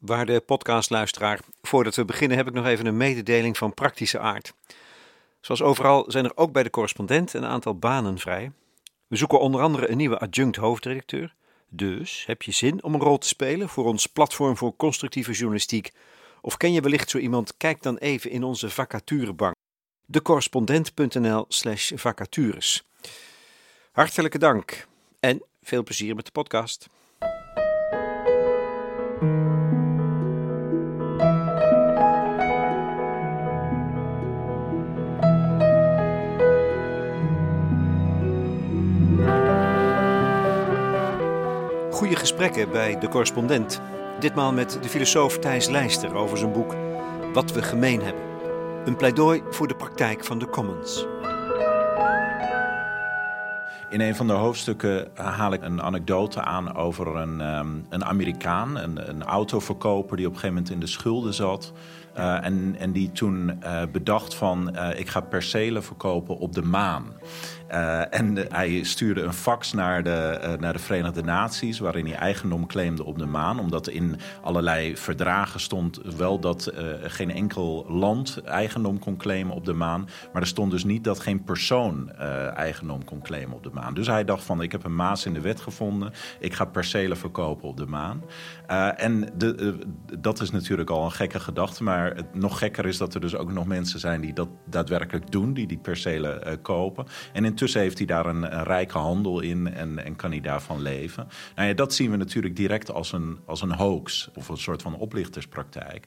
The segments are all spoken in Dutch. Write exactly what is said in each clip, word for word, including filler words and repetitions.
Waarde podcastluisteraar, voordat we beginnen heb ik nog even een mededeling van praktische aard. Zoals overal zijn er ook bij de Correspondent een aantal banen vrij. We zoeken onder andere een nieuwe adjunct hoofdredacteur. Dus heb je zin om een rol te spelen voor ons platform voor constructieve journalistiek? Of ken je wellicht zo iemand? Kijk dan even in onze vacaturebank. decorrespondent.nl slash vacatures. Hartelijke dank en veel plezier met de podcast. Goede gesprekken bij De Correspondent. Ditmaal met de filosoof Thijs Lijster over zijn boek Wat we gemeen hebben. Een pleidooi voor de praktijk van de commons. In een van de hoofdstukken haal ik een anekdote aan over een, um, een Amerikaan, een, een autoverkoper die op een gegeven moment in de schulden zat. Uh, en, en die toen uh, bedacht van, uh, ik ga percelen verkopen op de maan. Uh, en de, hij stuurde een fax naar de, uh, naar de Verenigde Naties, waarin hij eigendom claimde op de maan. Omdat in allerlei verdragen stond wel dat uh, geen enkel land eigendom kon claimen op de maan. Maar er stond dus niet dat geen persoon uh, eigendom kon claimen op de maan. Dus hij dacht van, ik heb een maas in de wet gevonden. Ik ga percelen verkopen op de maan. Uh, en de, uh, dat is natuurlijk al een gekke gedachte, maar... Maar het nog gekker is dat er dus ook nog mensen zijn die dat daadwerkelijk doen, die die percelen uh, kopen. En intussen heeft hij daar een, een rijke handel in en, en kan hij daarvan leven. Nou ja, dat zien we natuurlijk direct als een, als een hoax of een soort van oplichterspraktijk.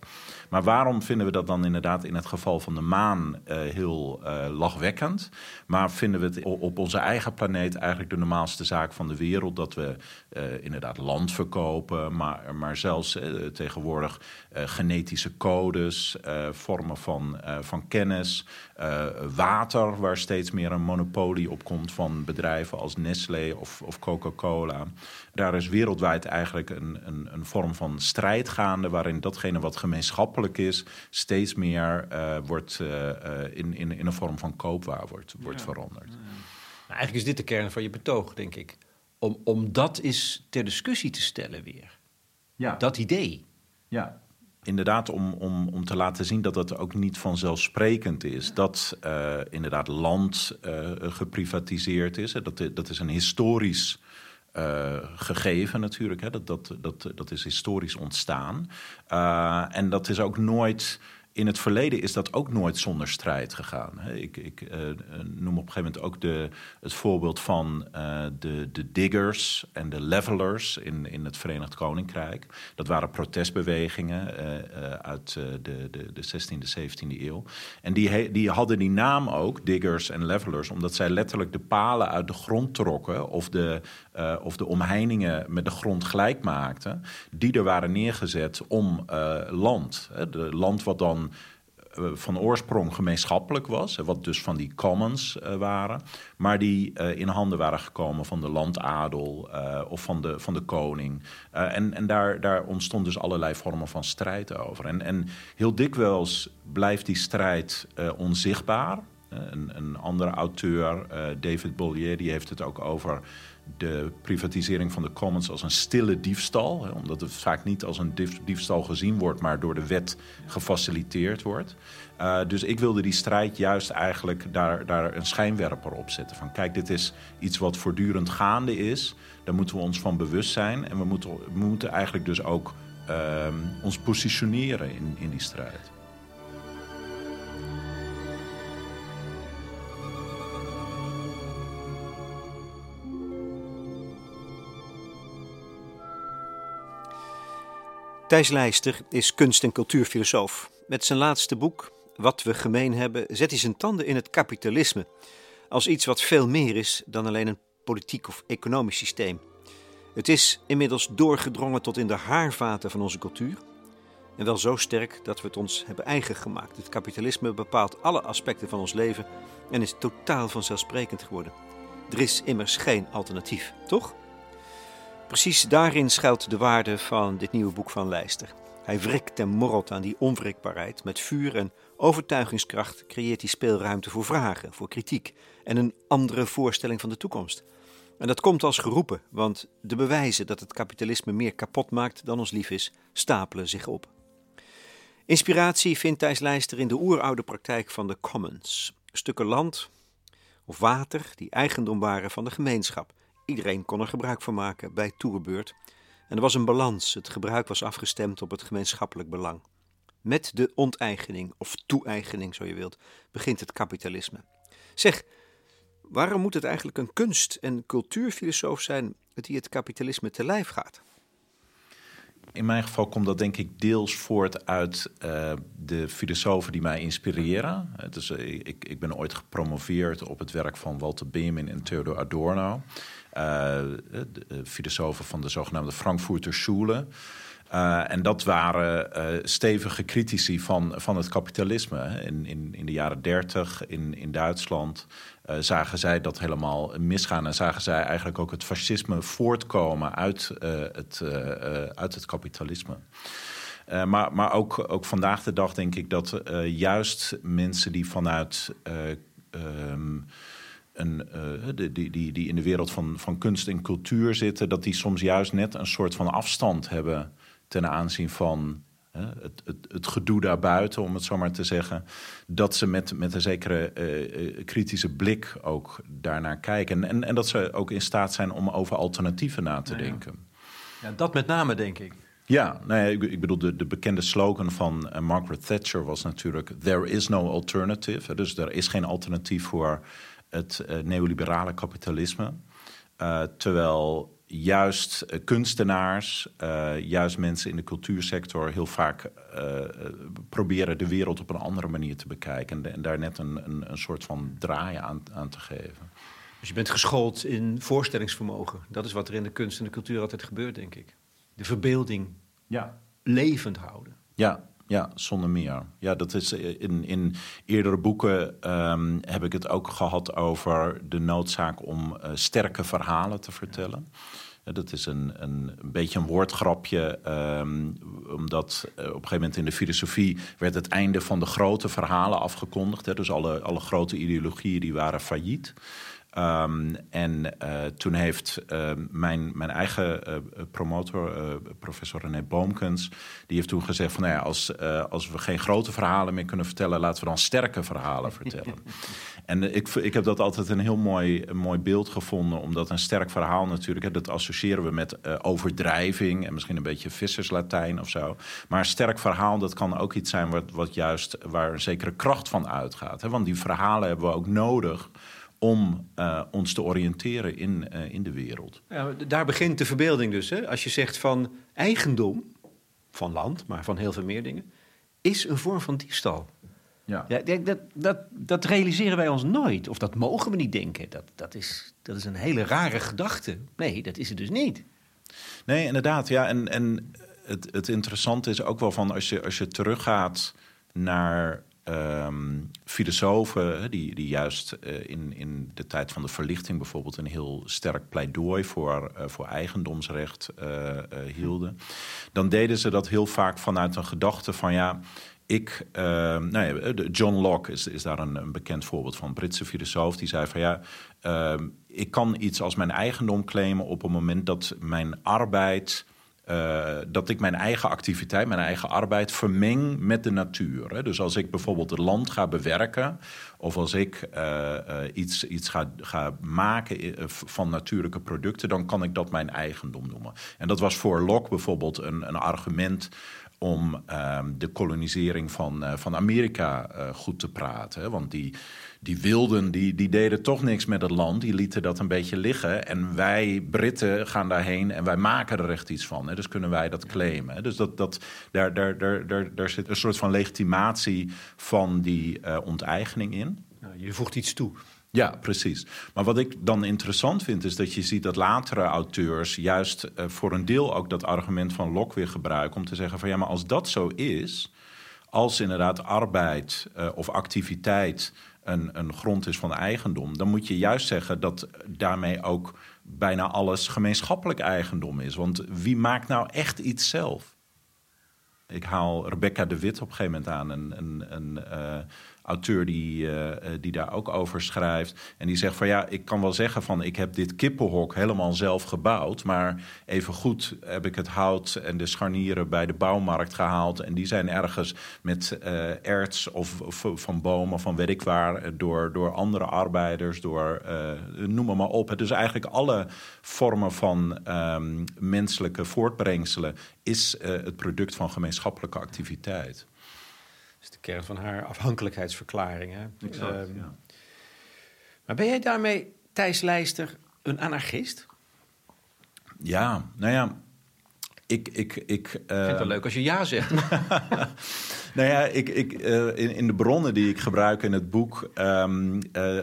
Maar waarom vinden we dat dan inderdaad in het geval van de maan uh, heel uh, lachwekkend? Maar vinden we het op onze eigen planeet eigenlijk de normaalste zaak van de wereld, dat we uh, inderdaad land verkopen, maar, maar zelfs uh, tegenwoordig uh, genetische code. Dus uh, vormen van, uh, van kennis, uh, water, waar steeds meer een monopolie op komt van bedrijven als Nestlé of, of Coca-Cola. Daar is wereldwijd eigenlijk een, een, een vorm van strijd gaande, waarin datgene wat gemeenschappelijk is, steeds meer uh, wordt, uh, uh, in, in, in een vorm van koopwaar wordt, wordt ja. veranderd. Ja. Nou, eigenlijk is dit de kern van je betoog, denk ik. Om, om dat eens ter discussie te stellen weer. Ja. Dat idee. Ja. Inderdaad, om, om, om te laten zien dat het ook niet vanzelfsprekend is. Dat uh, inderdaad land uh, geprivatiseerd is. Hè. Dat, dat is een historisch uh, gegeven natuurlijk. Hè. Dat, dat, dat, dat is historisch ontstaan. Uh, en dat is ook nooit... In het verleden is dat ook nooit zonder strijd gegaan. Ik, ik uh, noem op een gegeven moment ook de, het voorbeeld van uh, de, de diggers en de levelers in, in het Verenigd Koninkrijk. Dat waren protestbewegingen uh, uit de, de, de zestiende, zeventiende eeuw. En die, die hadden die naam ook, diggers en levelers, omdat zij letterlijk de palen uit de grond trokken of de, uh, of de omheiningen met de grond gelijk maakten, die er waren neergezet om uh, land. De land wat dan van oorsprong gemeenschappelijk was, wat dus van die commons waren, maar die in handen waren gekomen van de landadel of van de, van de koning. En, en daar, daar ontstond dus allerlei vormen van strijd over. En, en heel dikwijls blijft die strijd onzichtbaar. Een, een andere auteur, David Bollier, die heeft het ook over de privatisering van de commons als een stille diefstal. Hè, omdat het vaak niet als een dief, diefstal gezien wordt, maar door de wet gefaciliteerd wordt. Uh, dus ik wilde die strijd juist eigenlijk daar, daar een schijnwerper op zetten. Van kijk, dit is iets wat voortdurend gaande is. Daar moeten we ons van bewust zijn. En we moeten, we moeten eigenlijk dus ook uh, ons positioneren in, in die strijd. Thijs Lijster is kunst- en cultuurfilosoof. Met zijn laatste boek, Wat we gemeen hebben, zet hij zijn tanden in het kapitalisme. Als iets wat veel meer is dan alleen een politiek of economisch systeem. Het is inmiddels doorgedrongen tot in de haarvaten van onze cultuur. En wel zo sterk dat we het ons hebben eigen gemaakt. Het kapitalisme bepaalt alle aspecten van ons leven en is totaal vanzelfsprekend geworden. Er is immers geen alternatief, toch? Precies daarin schuilt de waarde van dit nieuwe boek van Lijster. Hij wrikt en morrelt aan die onwrikbaarheid. Met vuur en overtuigingskracht creëert hij speelruimte voor vragen, voor kritiek en een andere voorstelling van de toekomst. En dat komt als geroepen, want de bewijzen dat het kapitalisme meer kapot maakt dan ons lief is, stapelen zich op. Inspiratie vindt Thijs Lijster in de oeroude praktijk van de commons. Stukken land of water die eigendom waren van de gemeenschap. Iedereen kon er gebruik van maken bij toerbeurt. En er was een balans, het gebruik was afgestemd op het gemeenschappelijk belang. Met de onteigening, of toe-eigening zo je wilt, begint het kapitalisme. Zeg, waarom moet het eigenlijk een kunst- en cultuurfilosoof zijn die het kapitalisme te lijf gaat? In mijn geval komt dat denk ik deels voort uit uh, de filosofen die mij inspireren. Uh, dus, uh, ik, ik ben ooit gepromoveerd op het werk van Walter Benjamin en Theodor Adorno. Uh, de, de filosofen van de zogenaamde Frankfurter Schule. Uh, en dat waren uh, stevige critici van, van het kapitalisme. In, in, in de jaren dertig in, in Duitsland uh, zagen zij dat helemaal misgaan. En zagen zij eigenlijk ook het fascisme voortkomen uit, uh, het, uh, uh, uit het kapitalisme. Uh, maar maar ook, ook vandaag de dag denk ik dat uh, juist mensen die vanuit... Uh, um, En, uh, die, die, die in de wereld van, van kunst en cultuur zitten... dat die soms juist net een soort van afstand hebben... ten aanzien van uh, het, het, het gedoe daarbuiten, om het zo maar te zeggen... dat ze met, met een zekere uh, kritische blik ook daarnaar kijken. En, en, en dat ze ook in staat zijn om over alternatieven na te nou, denken. Ja. Ja, dat met name, denk ik. Ja, nou ja, ik, ik bedoel, de, de bekende slogan van uh, Margaret Thatcher was natuurlijk... There is no alternative. Dus er is geen alternatief voor... het uh, neoliberale kapitalisme. Uh, terwijl juist uh, kunstenaars, uh, juist mensen in de cultuursector... heel vaak uh, uh, proberen de wereld op een andere manier te bekijken... en, de, en daar net een, een, een soort van draai aan, aan te geven. Dus je bent geschoold in voorstellingsvermogen. Dat is wat er in de kunst en de cultuur altijd gebeurt, denk ik. De verbeelding ja. levend houden. Ja. Ja, zonder meer. Ja, dat is in, in eerdere boeken um, heb ik het ook gehad over de noodzaak om uh, sterke verhalen te vertellen. Ja, dat is een, een, een beetje een woordgrapje, um, omdat uh, op een gegeven moment in de filosofie werd het einde van de grote verhalen afgekondigd. Hè, dus alle, alle grote ideologieën die waren failliet. Um, en uh, toen heeft uh, mijn, mijn eigen uh, promotor, uh, professor René Boomkens... die heeft toen gezegd van, nou ja, als, uh, als we geen grote verhalen meer kunnen vertellen... laten we dan sterke verhalen vertellen. En uh, ik, ik heb dat altijd een heel mooi, een mooi beeld gevonden... omdat een sterk verhaal natuurlijk, hè, dat associëren we met uh, overdrijving... en misschien een beetje visserslatijn of zo. Maar een sterk verhaal, dat kan ook iets zijn wat, wat juist, waar een zekere kracht van uitgaat. Hè? Want die verhalen hebben we ook nodig... om uh, ons te oriënteren in, uh, in de wereld. Ja, daar begint de verbeelding dus. Hè? Als je zegt van eigendom, van land, maar van heel veel meer dingen... is een vorm van diefstal. Ja. Ja, dat, dat, dat realiseren wij ons nooit. Of dat mogen we niet denken. Dat, dat, is, dat is een hele rare gedachte. Nee, dat is het dus niet. Nee, inderdaad. Ja, en, en het, het interessante is ook wel van... als je, als je teruggaat naar... Um, filosofen die, die juist uh, in, in de tijd van de verlichting bijvoorbeeld... een heel sterk pleidooi voor, uh, voor eigendomsrecht uh, uh, hielden... dan deden ze dat heel vaak vanuit een gedachte van... ja, ik, uh, nou ja, John Locke is, is daar een, een bekend voorbeeld van, een Britse filosoof... die zei van ja, uh, ik kan iets als mijn eigendom claimen... op het moment dat mijn arbeid... Uh, dat ik mijn eigen activiteit, mijn eigen arbeid vermeng met de natuur. Hè? Dus als ik bijvoorbeeld het land ga bewerken... of als ik uh, uh, iets, iets ga, ga maken van natuurlijke producten... dan kan ik dat mijn eigendom noemen. En dat was voor Locke bijvoorbeeld een, een argument... om uh, de kolonisering van, uh, van Amerika uh, goed te praten. Hè? Want die, die wilden, die, die deden toch niks met het land. Die lieten dat een beetje liggen. En wij Britten gaan daarheen en wij maken er echt iets van. Hè? Dus kunnen wij dat claimen. Hè? Dus dat, dat, daar, daar, daar, daar, daar zit een soort van legitimatie van die uh, onteigening in. Nou, je voegt iets toe. Ja, precies. Maar wat ik dan interessant vind is dat je ziet dat latere auteurs... juist uh, voor een deel ook dat argument van Locke weer gebruiken... om te zeggen van ja, maar als dat zo is... als inderdaad arbeid uh, of activiteit een, een grond is van eigendom... dan moet je juist zeggen dat daarmee ook bijna alles gemeenschappelijk eigendom is. Want wie maakt nou echt iets zelf? Ik haal Rebecca de Wit op een gegeven moment aan... een, een, een uh, auteur die, uh, die daar ook over schrijft. En die zegt van ja, ik kan wel zeggen van ik heb dit kippenhok helemaal zelf gebouwd. Maar evengoed heb ik het hout en de scharnieren bij de bouwmarkt gehaald. En die zijn ergens met uh, erts of, of van bomen, van weet ik waar, door, door andere arbeiders, door uh, noem maar, maar op. Dus eigenlijk alle vormen van um, menselijke voortbrengselen is uh, het product van gemeenschappelijke activiteit. Dat is de kern van haar afhankelijkheidsverklaring. Hè? Exact, um, ja. Maar ben jij daarmee, Thijs Lijster, een anarchist? Ja, nou ja... Ik, ik, ik, uh... ik vind het wel leuk als je ja zegt. nou ja, ik, ik, uh, in, in de bronnen die ik gebruik in het boek... Um, uh,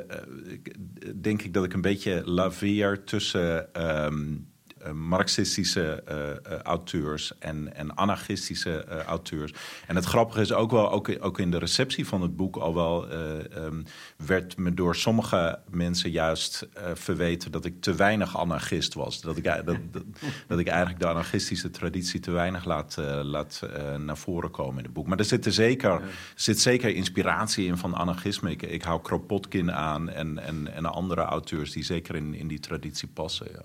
denk ik dat ik een beetje laveer tussen... Um, marxistische uh, auteurs en, en anarchistische uh, auteurs. En het grappige is ook wel, ook, ook in de receptie van het boek al wel... Uh, um, werd me door sommige mensen juist uh, verweten dat ik te weinig anarchist was. Dat ik, dat, dat, dat ik eigenlijk de anarchistische traditie te weinig laat, uh, laat uh, naar voren komen in het boek. Maar er zit er zeker, ja. zit zeker inspiratie in van anarchisme. Ik, ik hou Kropotkin aan en, en, en andere auteurs die zeker in, in die traditie passen, ja.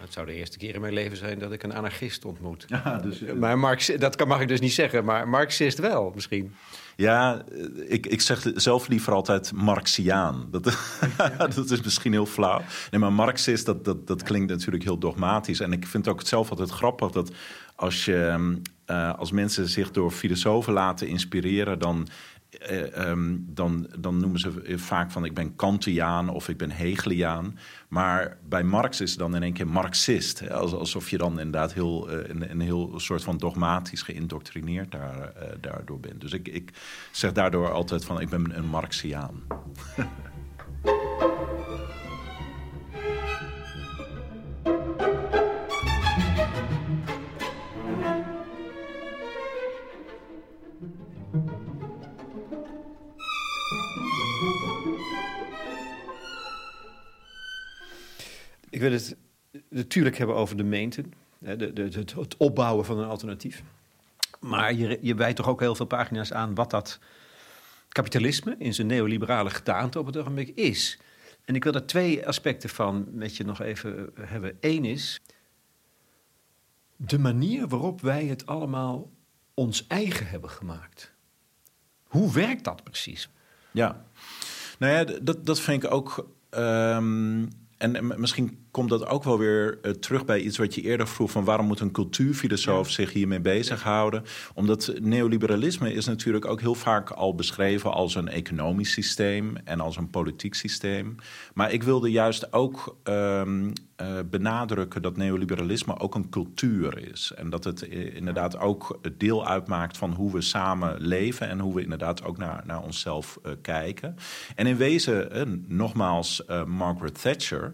Het zou de eerste keer in mijn leven zijn dat ik een anarchist ontmoet. Ja, dus, uh, maar Marx, dat kan, mag ik dus niet zeggen, maar Marxist wel misschien. Ja, ik, ik zeg zelf liever altijd Marxiaan. Dat, ja. dat is misschien heel flauw. Nee, maar Marxist, dat, dat, dat klinkt natuurlijk heel dogmatisch. En ik vind ook het zelf altijd grappig dat als, je, uh, als mensen zich door filosofen laten inspireren... dan Uh, um, dan, dan noemen ze vaak van ik ben Kantiaan of ik ben Hegeliaan. Maar bij Marx is het dan in één keer Marxist. Hè? Alsof je dan inderdaad heel, uh, een, een heel soort van dogmatisch geïndoctrineerd daar, uh, daardoor bent. Dus ik, ik zeg daardoor altijd van ik ben een Marxiaan. Ik wil het natuurlijk hebben over de meenten, het opbouwen van een alternatief. Maar je, je wijdt toch ook heel veel pagina's aan wat dat kapitalisme in zijn neoliberale gedaante op het ogenblik is. En ik wil daar twee aspecten van met je nog even hebben. Eén is de manier waarop wij het allemaal ons eigen hebben gemaakt. Hoe werkt dat precies? Ja, nou ja, dat, dat vind ik ook... Um... En misschien komt dat ook wel weer uh, terug bij iets wat je eerder vroeg... van waarom moet een cultuurfilosoof ja. zich hiermee bezighouden? Omdat neoliberalisme is natuurlijk ook heel vaak al beschreven... als een economisch systeem en als een politiek systeem. Maar ik wilde juist ook um, uh, benadrukken dat neoliberalisme ook een cultuur is. En dat het inderdaad ook deel uitmaakt van hoe we samen leven... en hoe we inderdaad ook naar, naar onszelf uh, kijken. En in wezen, uh, nogmaals, uh, Margaret Thatcher...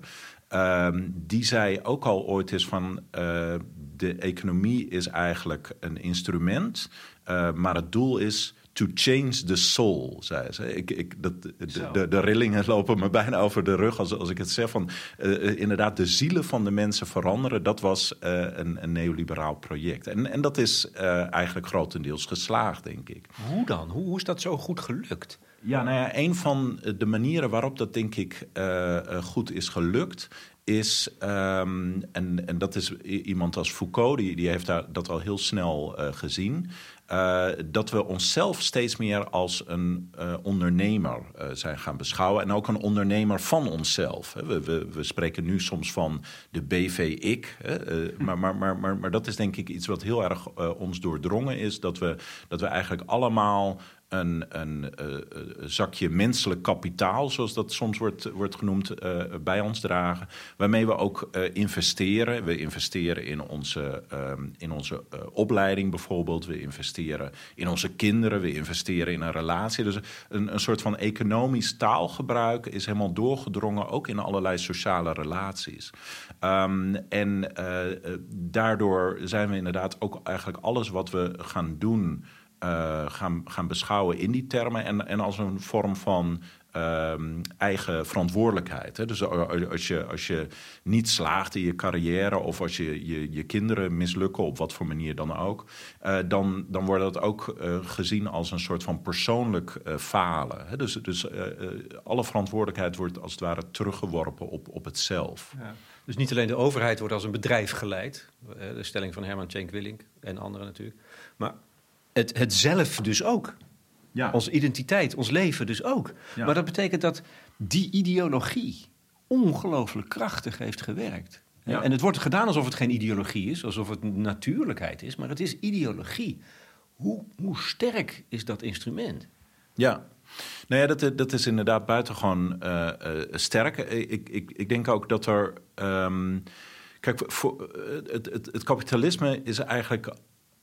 Um, die zei ook al ooit eens van uh, de economie is eigenlijk een instrument... Uh, maar het doel is to change the soul, zei ze. Ik, ik, dat, de, de, de rillingen lopen me bijna over de rug als, als ik het zeg. Van, uh, inderdaad, de zielen van de mensen veranderen, dat was uh, een, een neoliberaal project. En, en dat is uh, eigenlijk grotendeels geslaagd, denk ik. Hoe dan? Hoe, hoe is dat zo goed gelukt? Ja, nou ja, een van de manieren waarop dat denk ik uh, goed is gelukt... is, um, en, en dat is iemand als Foucault, die, die heeft daar, dat al heel snel uh, gezien... Uh, dat we onszelf steeds meer als een uh, ondernemer uh, zijn gaan beschouwen... en ook een ondernemer van onszelf. We, we, we spreken nu soms van de B V-ik. Uh, maar, maar, maar, maar, maar dat is denk ik iets wat heel erg uh, ons doordrongen is... dat we, dat we eigenlijk allemaal... Een, een, een zakje menselijk kapitaal, zoals dat soms wordt, wordt genoemd, uh, bij ons dragen. Waarmee we ook uh, investeren. We investeren in onze, uh, in onze uh, opleiding bijvoorbeeld. We investeren in onze kinderen. We investeren in een relatie. Dus een, een soort van economisch taalgebruik is helemaal doorgedrongen. Ook in allerlei sociale relaties. Um, en uh, daardoor zijn we inderdaad ook eigenlijk alles wat we gaan doen... Uh, gaan, gaan beschouwen in die termen en, en als een vorm van um, eigen verantwoordelijkheid. Hè? Dus als je, als je niet slaagt in je carrière of als je je, je kinderen mislukken, op wat voor manier dan ook, uh, dan, dan wordt dat ook uh, gezien als een soort van persoonlijk uh, falen. Hè? Dus, dus uh, uh, alle verantwoordelijkheid wordt als het ware teruggeworpen op, op het zelf. Ja. Dus niet alleen de overheid wordt als een bedrijf geleid. De stelling van Herman Tjeenk Willink en anderen natuurlijk. Maar het, het zelf dus ook. Ja. Onze identiteit, ons leven dus ook. Ja. Maar dat betekent dat die ideologie ongelooflijk krachtig heeft gewerkt. Ja. En het wordt gedaan alsof het geen ideologie is. Alsof het natuurlijkheid is. Maar het is ideologie. Hoe, hoe sterk is dat instrument? Ja. Nou ja, dat, dat is inderdaad buitengewoon uh, uh, sterk. Ik, ik, ik denk ook dat er... Um, kijk, voor, het, het, het kapitalisme is eigenlijk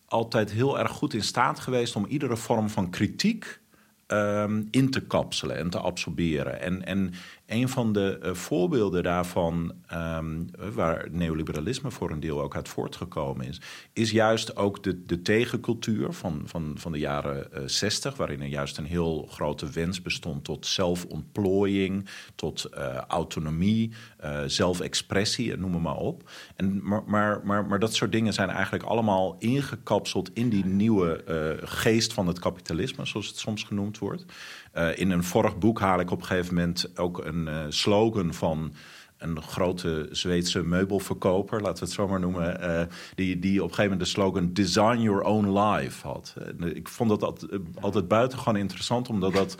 altijd heel erg goed in staat geweest om iedere vorm van kritiek um, in te kapselen en te absorberen. En, en een van de uh, voorbeelden daarvan, um, waar neoliberalisme voor een deel ook uit voortgekomen is, is juist ook de, de tegencultuur van, van, van de jaren uh, zestig... waarin er juist een heel grote wens bestond tot zelfontplooiing, tot uh, autonomie, uh, zelfexpressie, noem maar op. En, maar, maar, maar, maar dat soort dingen zijn eigenlijk allemaal ingekapseld in die nieuwe uh, geest van het kapitalisme, zoals het soms genoemd wordt. Uh, in een vorig boek haal ik op een gegeven moment ook een uh, slogan van een grote Zweedse meubelverkoper, laten we het zo maar noemen, uh, die, die op een gegeven moment de slogan Design Your Own Life had. Uh, ik vond dat altijd, uh, altijd buitengewoon interessant, omdat dat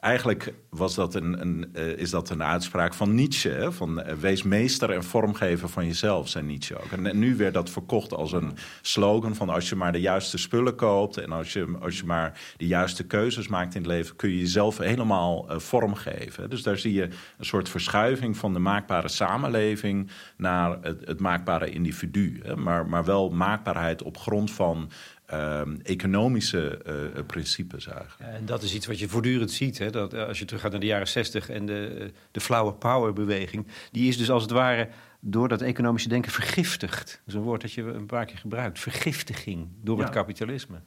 eigenlijk was dat een, een, uh, is dat een uitspraak van Nietzsche. Hè? Van uh, wees meester en vormgever van jezelf, zei Nietzsche ook. En, en nu werd dat verkocht als een slogan van als je maar de juiste spullen koopt en als je, als je maar de juiste keuzes maakt in het leven, kun je jezelf helemaal uh, vormgeven. Dus daar zie je een soort verschuiving van de maakbare samenleving naar het, het maakbare individu. Hè? Maar, maar wel maakbaarheid op grond van Um, economische uh, principes eigenlijk. En dat is iets wat je voortdurend ziet. Hè? Dat, als je teruggaat naar de jaren zestig en de, de flower power beweging, die is dus als het ware door dat economische denken vergiftigd. Dat is een woord dat je een paar keer gebruikt. Vergiftiging door ja. het kapitalisme.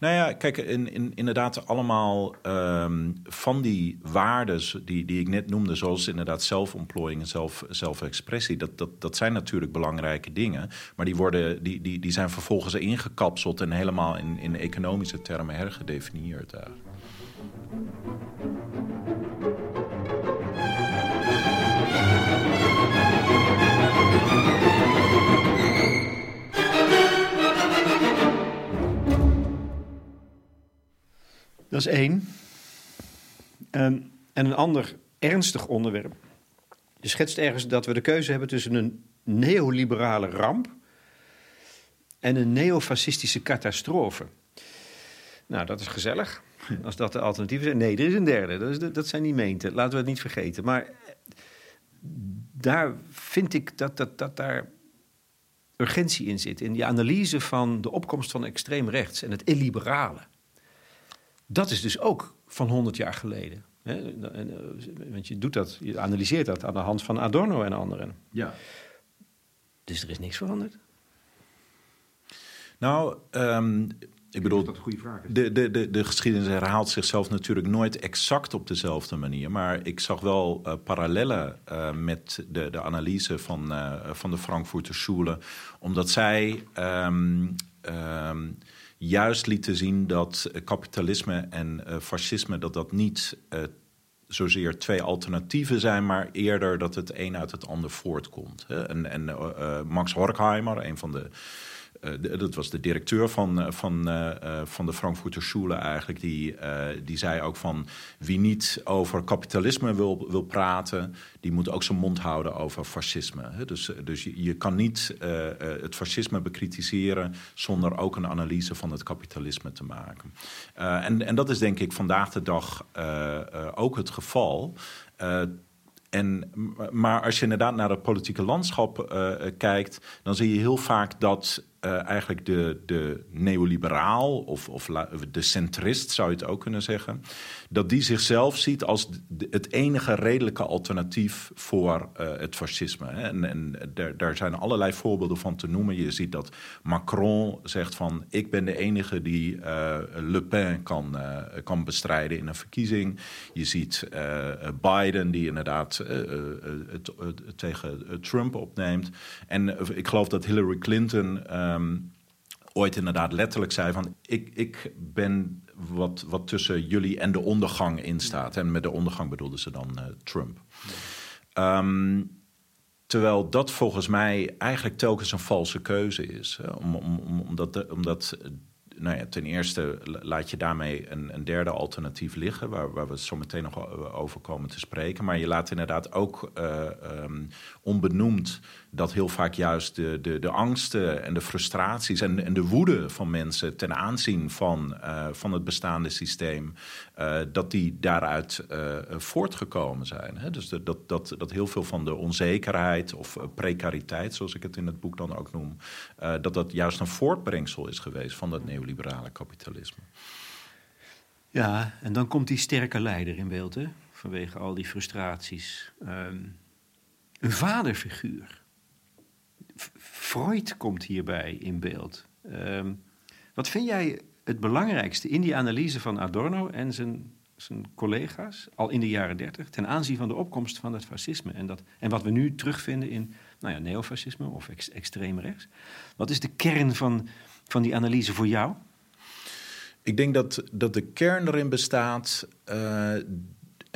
Nou ja, kijk, in, in, inderdaad allemaal um, van die waardes die, die ik net noemde, zoals inderdaad zelfontplooiing en zelf, zelfexpressie, dat, dat, dat zijn natuurlijk belangrijke dingen. Maar die, worden, die, die, die zijn vervolgens ingekapseld en helemaal in, in economische termen hergedefinieerd eigenlijk. Dat is één. En, en een ander ernstig onderwerp. Je schetst ergens dat we de keuze hebben tussen een neoliberale ramp en een neofascistische catastrofe. Nou, dat is gezellig. Als dat de alternatieven zijn. Nee, er is een derde. Dat, is de, dat zijn die meenten. Laten we het niet vergeten. Maar daar vind ik dat, dat, dat daar urgentie in zit. In die analyse van de opkomst van extreem rechts en het illiberale. Dat is dus ook van honderd jaar geleden. Hè? Want je doet dat, je analyseert dat aan de hand van Adorno en anderen. Ja. Dus er is niks veranderd. Nou, um, ik bedoel, dat een goede vraag is. De, de, de, de geschiedenis herhaalt zichzelf natuurlijk nooit exact op dezelfde manier. Maar ik zag wel uh, parallellen uh, met de, de analyse van, uh, van de Frankfurter Schule. Omdat zij Um, um, juist liet te zien dat kapitalisme en uh, fascisme, dat dat niet uh, zozeer twee alternatieven zijn, maar eerder dat het een uit het ander voortkomt. Hè? En, en uh, uh, Max Horkheimer, een van de, uh, de, dat was de directeur van, van, uh, uh, van de Frankfurter Schule eigenlijk, die, uh, die zei ook van wie niet over kapitalisme wil, wil praten, die moet ook zijn mond houden over fascisme. Hè? Dus, dus je, je kan niet uh, het fascisme bekritiseren zonder ook een analyse van het kapitalisme te maken. Uh, en, en dat is denk ik vandaag de dag uh, uh, ook het geval. Uh, en, maar als je inderdaad naar het politieke landschap uh, kijkt, dan zie je heel vaak dat uh, eigenlijk de, de neoliberaal of, of la, de centrist, zou je het ook kunnen zeggen, dat die zichzelf ziet als de, het enige redelijke alternatief voor uh, het fascisme. Hè. En, en daar, daar zijn allerlei voorbeelden van te noemen. Je ziet dat Macron zegt van, ik ben de enige die uh, Le Pen kan, uh, kan bestrijden in een verkiezing. Je ziet uh, Biden die inderdaad uh, uh, het, uh, tegen Trump opneemt. En uh, ik geloof dat Hillary Clinton um, ooit inderdaad letterlijk zei van, ik, ik ben wat, wat tussen jullie en de ondergang in staat. En met de ondergang bedoelde ze dan uh, Trump. Um, Terwijl dat volgens mij eigenlijk telkens een valse keuze is. Om, om, om, omdat, de, omdat nou ja, ten eerste laat je daarmee een, een derde alternatief liggen, Waar, waar we zo meteen nog over komen te spreken. Maar je laat inderdaad ook uh, um, onbenoemd dat heel vaak juist de, de, de angsten en de frustraties en, en de woede van mensen ten aanzien van, uh, van het bestaande systeem, Uh, dat die daaruit uh, voortgekomen zijn. Hè? Dus de, dat, dat, dat heel veel van de onzekerheid of precariteit, zoals ik het in het boek dan ook noem, Uh, dat dat juist een voortbrengsel is geweest van dat neoliberale kapitalisme. Ja, en dan komt die sterke leider in beeld, hè? Vanwege al die frustraties. Um, een vaderfiguur. Freud komt hierbij in beeld. Um, wat vind jij het belangrijkste in die analyse van Adorno en zijn, zijn collega's al in de jaren dertig ten aanzien van de opkomst van het fascisme en, dat, en wat we nu terugvinden in nou ja, neofascisme of ex, extreem rechts? Wat is de kern van, van die analyse voor jou? Ik denk dat, dat de kern erin bestaat, Uh,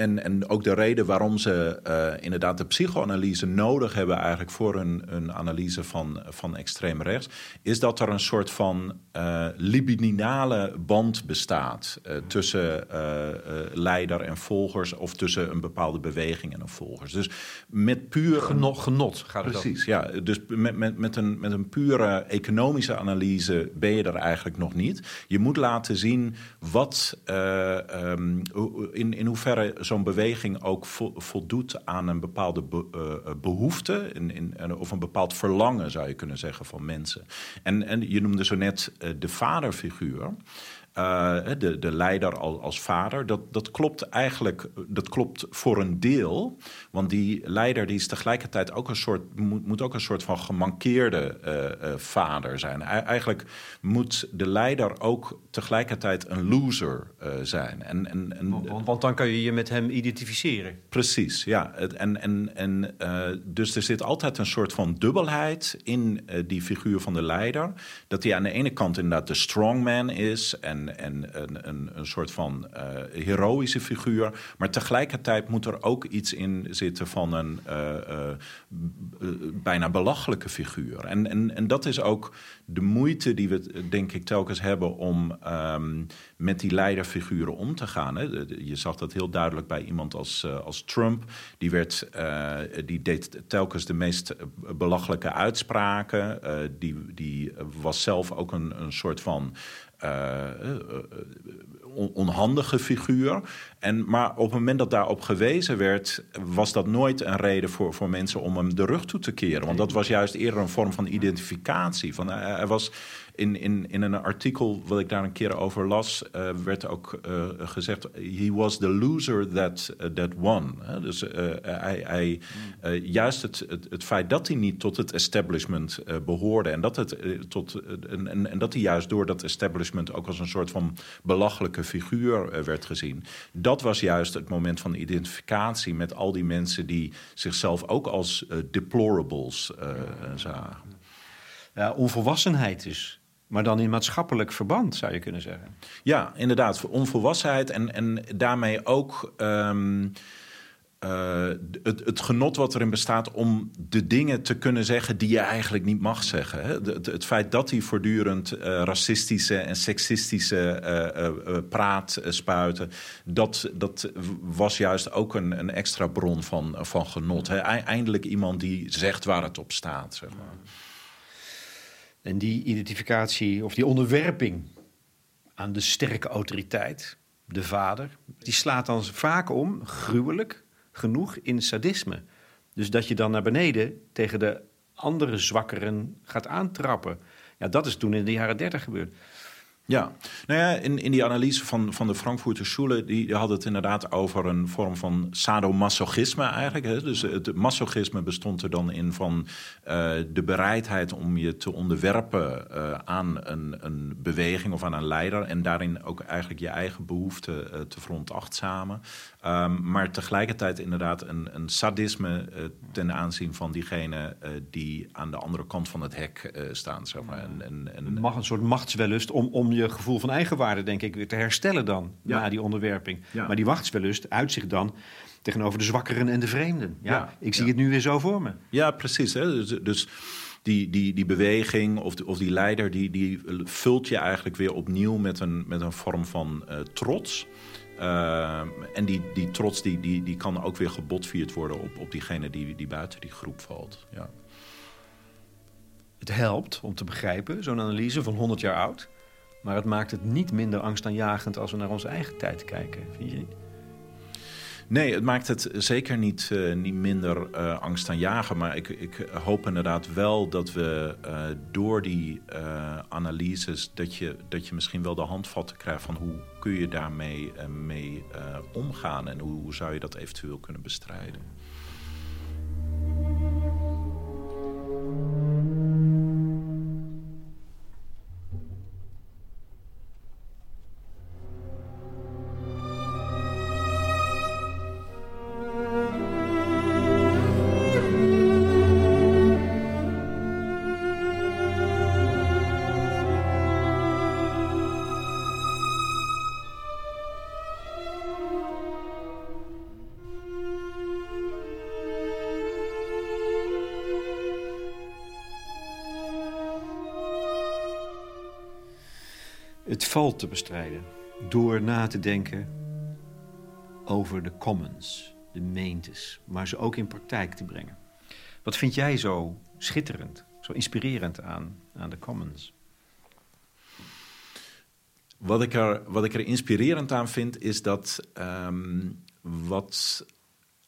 En, en ook de reden waarom ze uh, inderdaad de psychoanalyse nodig hebben eigenlijk voor hun, hun analyse van, van extreem rechts, is dat er een soort van uh, libidinale band bestaat Uh, tussen uh, uh, leider en volgers, of tussen een bepaalde beweging en een volgers. Dus met puur genot, genot gaat het. Precies, ja. Dus met, met, met, een, met een pure economische analyse ben je er eigenlijk nog niet. Je moet laten zien wat uh, um, in, in hoeverre zo'n beweging ook vo- voldoet aan een bepaalde be- uh, behoefte in, in, of een bepaald verlangen, zou je kunnen zeggen, van mensen. En, en je noemde zo net uh, de vaderfiguur, uh, de, de leider als, als vader. Dat, dat klopt eigenlijk, dat klopt voor een deel, want die leider die is tegelijkertijd ook een soort, moet, moet ook een soort van gemankeerde uh, uh, vader zijn. I- eigenlijk moet de leider ook tegelijkertijd een loser uh, zijn. En, en, en, want, want dan kan je je met hem identificeren. Precies, ja. En, en, en, uh, dus er zit altijd een soort van dubbelheid in uh, die figuur van de leider. Dat hij aan de ene kant inderdaad de strongman is en, en een, een soort van uh, heroïsche figuur. Maar tegelijkertijd moet er ook iets in zitten van een uh, uh, uh, bijna belachelijke figuur. En, en, en dat is ook de moeite die we denk ik telkens hebben om um, met die leiderfiguren om te gaan. Hè. Je zag dat heel duidelijk bij iemand als, uh, als Trump. Die, werd, uh, die deed telkens de meest belachelijke uitspraken. Uh, die, die was zelf ook een, een soort van Uh, on- onhandige figuur. En, maar op het moment dat daarop gewezen werd, was dat nooit een reden voor, voor mensen om hem de rug toe te keren. Want dat was juist eerder een vorm van identificatie. Van, uh, hij was in, in, in een artikel, wat ik daar een keer over las, uh, werd ook uh, gezegd, he was the loser that, uh, that won. Uh, dus uh, hij, hij, uh, juist het, het, het feit dat hij niet tot het establishment uh, behoorde en dat, het, uh, tot, uh, en, en, en dat hij juist door dat establishment ook als een soort van belachelijke figuur werd gezien. Dat was juist het moment van identificatie met al die mensen die zichzelf ook als uh, deplorables uh, ja. zagen. Ja, onvolwassenheid dus. Maar dan in maatschappelijk verband, zou je kunnen zeggen. Ja, inderdaad. Onvolwassenheid en, en daarmee ook Um, Uh, het, het genot wat erin bestaat om de dingen te kunnen zeggen die je eigenlijk niet mag zeggen. Hè? Het, het feit dat hij voortdurend uh, racistische en seksistische uh, uh, praat uh, spuiten, dat, dat was juist ook een, een extra bron van, van genot. Hè? Eindelijk iemand die zegt waar het op staat. Zeg maar. En die identificatie of die onderwerping aan de sterke autoriteit, de vader, die slaat dan vaak om, gruwelijk genoeg, in sadisme. Dus dat je dan naar beneden tegen de andere zwakkeren gaat aantrappen. Ja, dat is toen in de jaren dertig gebeurd. Ja, nou ja, in, in die analyse van, van de Frankfurter Schule, die had het inderdaad over een vorm van sadomasochisme eigenlijk. Hè? Dus het masochisme bestond er dan in van uh, de bereidheid om je te onderwerpen uh, aan een, een beweging of aan een leider. En daarin ook eigenlijk je eigen behoeften uh, te verontachtzamen. Um, maar tegelijkertijd inderdaad een, een sadisme uh, ten aanzien van diegenen uh, die aan de andere kant van het hek uh, staan. Zeg maar. en, en, en, het mag een soort machtswellust om, om je gevoel van eigenwaarde, denk ik, weer te herstellen dan, ja. na die onderwerping. Ja. Maar die machtswellust uit zich dan tegenover de zwakkeren en de vreemden. Ja, ja. Ik zie ja. het nu weer zo voor me. Ja, precies. Hè? Dus... dus... Die, die, die beweging of, de, of die leider, die, die vult je eigenlijk weer opnieuw met een, met een vorm van uh, trots. Uh, en die, die trots die, die, die kan ook weer gebotvierd worden op, op diegene die, die buiten die groep valt. Ja. Het helpt om te begrijpen, zo'n analyse van honderd jaar oud. Maar het maakt het niet minder angstaanjagend als we naar onze eigen tijd kijken, vind je niet? Nee, het maakt het zeker niet, uh, niet minder uh, angstaanjagen. Maar ik, ik hoop inderdaad wel dat we uh, door die uh, analyses... Dat je, dat je misschien wel de handvatten krijgt van hoe kun je daarmee uh, mee, uh, omgaan... en hoe, hoe zou je dat eventueel kunnen bestrijden. Het valt te bestrijden door na te denken over de commons, de meentes, maar ze ook in praktijk te brengen. Wat vind jij zo schitterend, zo inspirerend aan, aan de commons? Wat ik er, wat ik er inspirerend aan vind is dat, um, wat,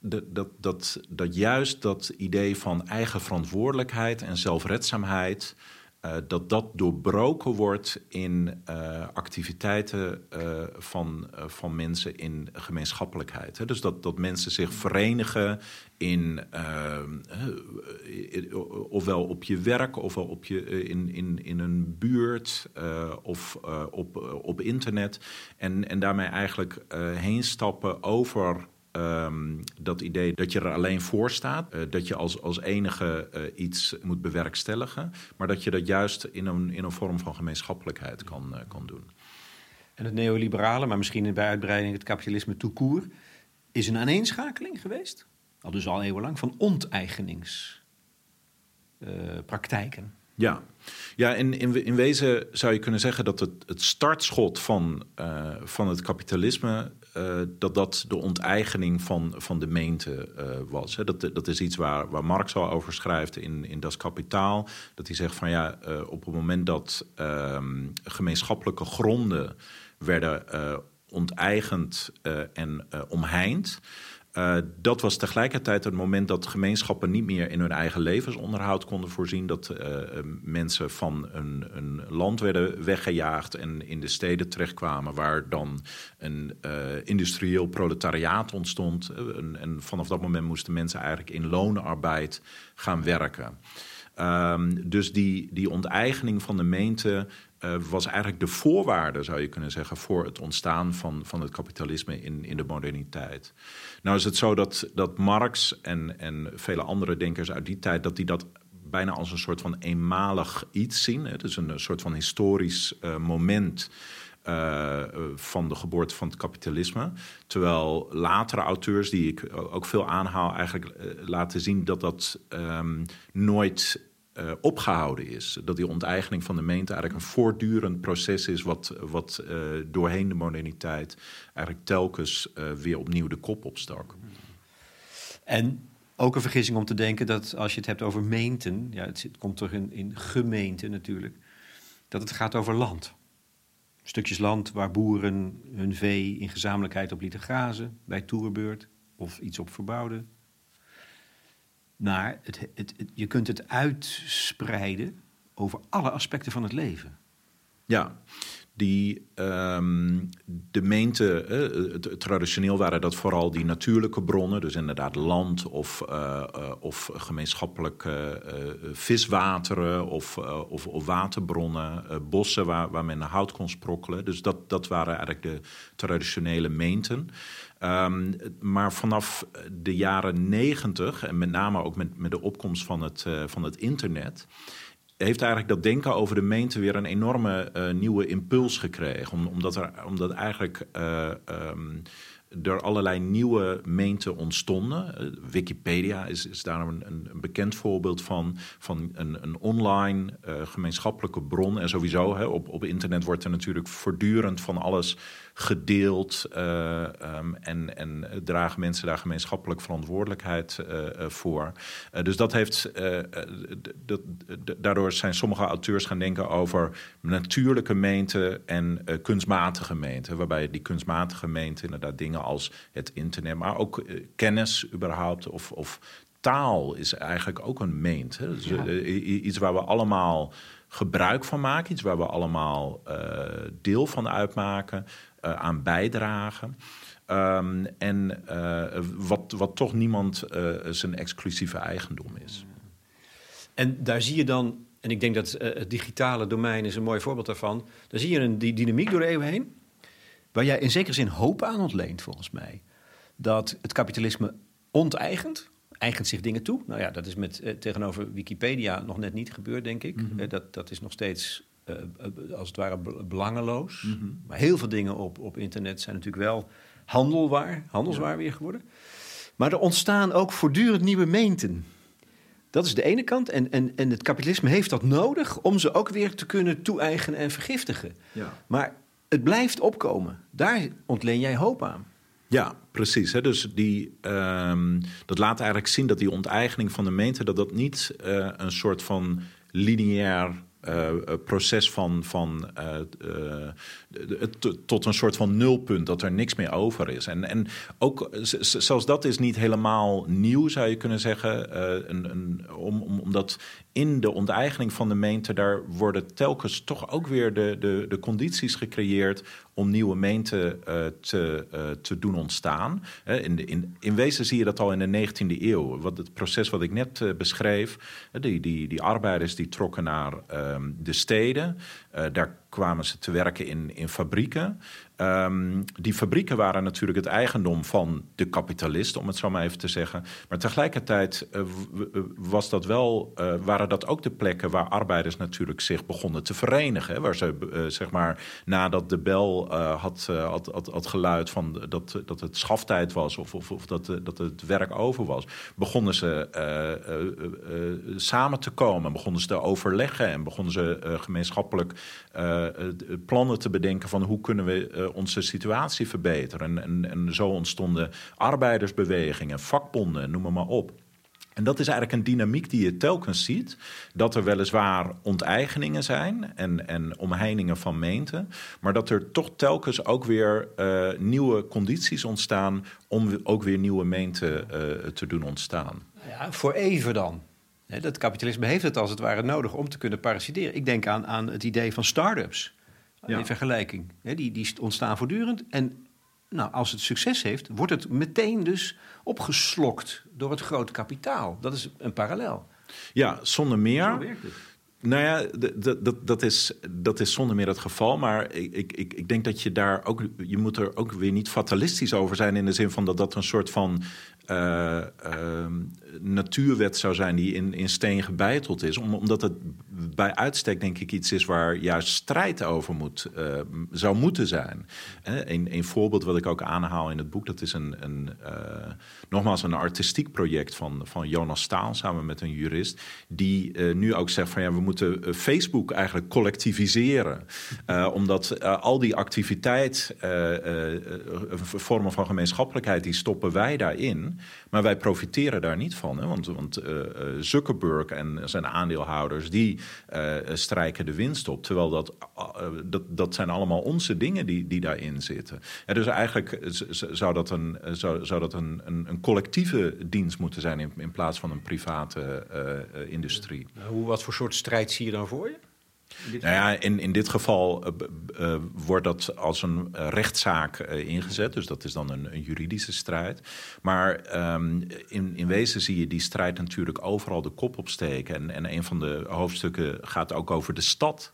dat, dat, dat, dat juist dat idee van eigen verantwoordelijkheid en zelfredzaamheid... Uh, dat dat doorbroken wordt in uh, activiteiten uh, van, uh, van mensen in gemeenschappelijkheid. Hè? Dus dat, dat mensen zich verenigen in uh, uh, ofwel op je werk, ofwel op je, uh, in, in, in een buurt uh, of uh, op, uh, op internet. En, en daarmee eigenlijk uh, heen stappen over... Um, dat idee dat je er alleen voor staat, uh, dat je als, als enige uh, iets moet bewerkstelligen... maar dat je dat juist in een, in een vorm van gemeenschappelijkheid kan, uh, kan doen. En het neoliberale, maar misschien bij uitbreiding het kapitalisme tout court... is een aaneenschakeling geweest, al dus al eeuwenlang, van onteigeningspraktijken. Uh, Ja, ja in, in, in wezen zou je kunnen zeggen dat het, het startschot van, uh, van het kapitalisme... Uh, dat dat de onteigening van, van de meente uh, was. Hè. Dat, dat is iets waar, waar Marx al over schrijft in, in Das Kapitaal. Dat hij zegt van ja, uh, op het moment dat uh, gemeenschappelijke gronden werden uh, onteigend uh, en uh, omheind... Uh, dat was tegelijkertijd het moment dat gemeenschappen niet meer in hun eigen levensonderhoud konden voorzien. Dat uh, mensen van een, een land werden weggejaagd en in de steden terechtkwamen... waar dan een uh, industrieel proletariaat ontstond. En, en vanaf dat moment moesten mensen eigenlijk in loonarbeid gaan werken. Um, dus die, die onteigening van de meente... Uh, was eigenlijk de voorwaarde, zou je kunnen zeggen... voor het ontstaan van, van het kapitalisme in, in de moderniteit. Nou is het zo dat, dat Marx en, en vele andere denkers uit die tijd... dat die dat bijna als een soort van eenmalig iets zien. Het is een soort van historisch uh, moment... Uh, van de geboorte van het kapitalisme. Terwijl latere auteurs, die ik ook veel aanhaal... eigenlijk uh, laten zien dat dat um, nooit... Uh, opgehouden is. Dat die onteigening van de meente eigenlijk een voortdurend proces is... wat, wat uh, doorheen de moderniteit eigenlijk telkens uh, weer opnieuw de kop opstak. En ook een vergissing om te denken dat als je het hebt over meenten... ja, het, het komt toch in, in gemeente natuurlijk... dat het gaat over land. Stukjes land waar boeren hun vee in gezamenlijkheid op lieten grazen... bij toerenbeurt of iets op verbouwden... Maar het, het, het, je kunt het uitspreiden over alle aspecten van het leven. Ja, die um, de meente, eh, traditioneel waren dat vooral die natuurlijke bronnen, dus inderdaad land of, uh, uh, of gemeenschappelijke uh, viswateren of, uh, of, of waterbronnen, uh, bossen waar, waar men naar hout kon sprokkelen. Dus dat, dat waren eigenlijk de traditionele meenten. Um, maar vanaf de jaren negentig, en met name ook met, met de opkomst van het, uh, van het internet, heeft eigenlijk dat denken over de meente weer een enorme uh, nieuwe impuls gekregen. Om, omdat, er, omdat eigenlijk uh, um, er allerlei nieuwe meenten ontstonden. Uh, Wikipedia is, is daar een, een bekend voorbeeld van. Van een, een online uh, gemeenschappelijke bron. En sowieso, hè, op, op internet wordt er natuurlijk voortdurend van alles gedeeld. Uh, um, en, en dragen mensen daar gemeenschappelijk verantwoordelijkheid uh, uh, voor. Uh, dus dat heeft... Uh, dat, daardoor zijn sommige auteurs gaan denken over natuurlijke meenten en uh, kunstmatige meenten. Waarbij die kunstmatige meenten inderdaad dingen als het internet, maar ook uh, kennis überhaupt of, of taal is eigenlijk ook een meent. Hè? Dus, ja. uh, iets waar we allemaal gebruik van maken, iets waar we allemaal uh, deel van uitmaken, uh, aan bijdragen. Um, en uh, wat, wat toch niemand uh, zijn exclusieve eigendom is. En daar zie je dan, en ik denk dat uh, het digitale domein is een mooi voorbeeld daarvan, daar zie je een die dynamiek door de eeuwen heen, waar jij in zekere zin hoop aan ontleent, volgens mij. Dat het kapitalisme onteigent, eigent zich dingen toe. Nou ja, dat is met eh, tegenover Wikipedia nog net niet gebeurd, denk ik. Mm-hmm. Eh, dat, dat is nog steeds, eh, als het ware, belangeloos. Mm-hmm. Maar heel veel dingen op, op internet zijn natuurlijk wel handelwaar, handelswaar ja. weer geworden. Maar er ontstaan ook voortdurend nieuwe meenten. Dat is de ene kant. En, en, en het kapitalisme heeft dat nodig om ze ook weer te kunnen toe-eigenen en vergiftigen. Ja. Maar het blijft opkomen. Daar ontleen jij hoop aan. Ja, precies. Hè? Dus die, um, dat laat eigenlijk zien dat die onteigening van de meente, dat dat niet uh, een soort van lineair Uh, proces van, van uh, uh, t- tot een soort van nulpunt, dat er niks meer over is. En, en ook z- zelfs dat is niet helemaal nieuw, zou je kunnen zeggen. Uh, een, een, om, om, omdat in de onteigening van de meente, daar worden telkens toch ook weer de, de, de condities gecreëerd om nieuwe meenten uh, te, uh, te doen ontstaan. Uh, in, de, in, in wezen zie je dat al in de negentiende eeuw. Wat het proces wat ik net uh, beschreef, uh, die, die, die arbeiders die trokken naar uh, de steden. Uh, daar kwamen ze te werken in, in fabrieken. Um, die fabrieken waren natuurlijk het eigendom van de kapitalist, om het zo maar even te zeggen. Maar tegelijkertijd uh, was dat wel, uh, waren dat ook de plekken waar arbeiders natuurlijk zich begonnen te verenigen. Hè? Waar ze, uh, zeg maar, nadat de bel uh, had, uh, had, had, had geluid van dat, dat het schaftijd was of, of, of dat, dat het werk over was, begonnen ze uh, uh, uh, samen te komen, begonnen ze te overleggen en begonnen ze uh, gemeenschappelijk uh, plannen te bedenken van hoe kunnen we uh, onze situatie verbeteren. En, en, en zo ontstonden arbeidersbewegingen, vakbonden, noem maar op. En dat is eigenlijk een dynamiek die je telkens ziet. Dat er weliswaar onteigeningen zijn en, en omheiningen van meenten, maar dat er toch telkens ook weer uh, nieuwe condities ontstaan om ook weer nieuwe meenten uh, te doen ontstaan. Ja, voor even dan. Dat kapitalisme heeft het als het ware nodig om te kunnen parasiteren. Ik denk aan, aan het idee van start-ups. Ja. In vergelijking. He, die, die ontstaan voortdurend. En nou, als het succes heeft, wordt het meteen dus opgeslokt door het grote kapitaal. Dat is een parallel. Ja, zonder meer. Zo werkt het. Nou ja, dat, dat, dat, is, dat is zonder meer het geval. Maar ik, ik, ik denk dat je daar ook, je moet er ook weer niet fatalistisch over zijn, in de zin van dat dat een soort van Uh, uh, natuurwet zou zijn die in, in steen gebeiteld is. Om, omdat het bij uitstek denk ik iets is waar juist strijd over moet, uh, zou moeten zijn. Eh, een, een voorbeeld wat ik ook aanhaal in het boek, dat is een, een, uh, nogmaals een artistiek project van, van Jonas Staal samen met een jurist, die uh, nu ook zegt van ja, we moeten Facebook eigenlijk collectiviseren. Uh, omdat uh, al die activiteit, uh, uh, vormen van gemeenschappelijkheid, die stoppen wij daarin. Maar wij profiteren daar niet van. Hè? Want, want uh, Zuckerberg en zijn aandeelhouders, die uh, strijken de winst op. Terwijl dat, uh, dat, dat zijn allemaal onze dingen die, die daarin zitten. Ja, dus eigenlijk z- zou dat, een, zou, zou dat een, een, een collectieve dienst moeten zijn in, in plaats van een private uh, uh, industrie. Hoe, wat voor soort strijd zie je dan voor je? Nou ja, in, in dit geval uh, uh, wordt dat als een rechtszaak uh, ingezet. Dus dat is dan een, een juridische strijd. Maar um, in, in wezen zie je die strijd natuurlijk overal de kop opsteken. En, en een van de hoofdstukken gaat ook over de stad.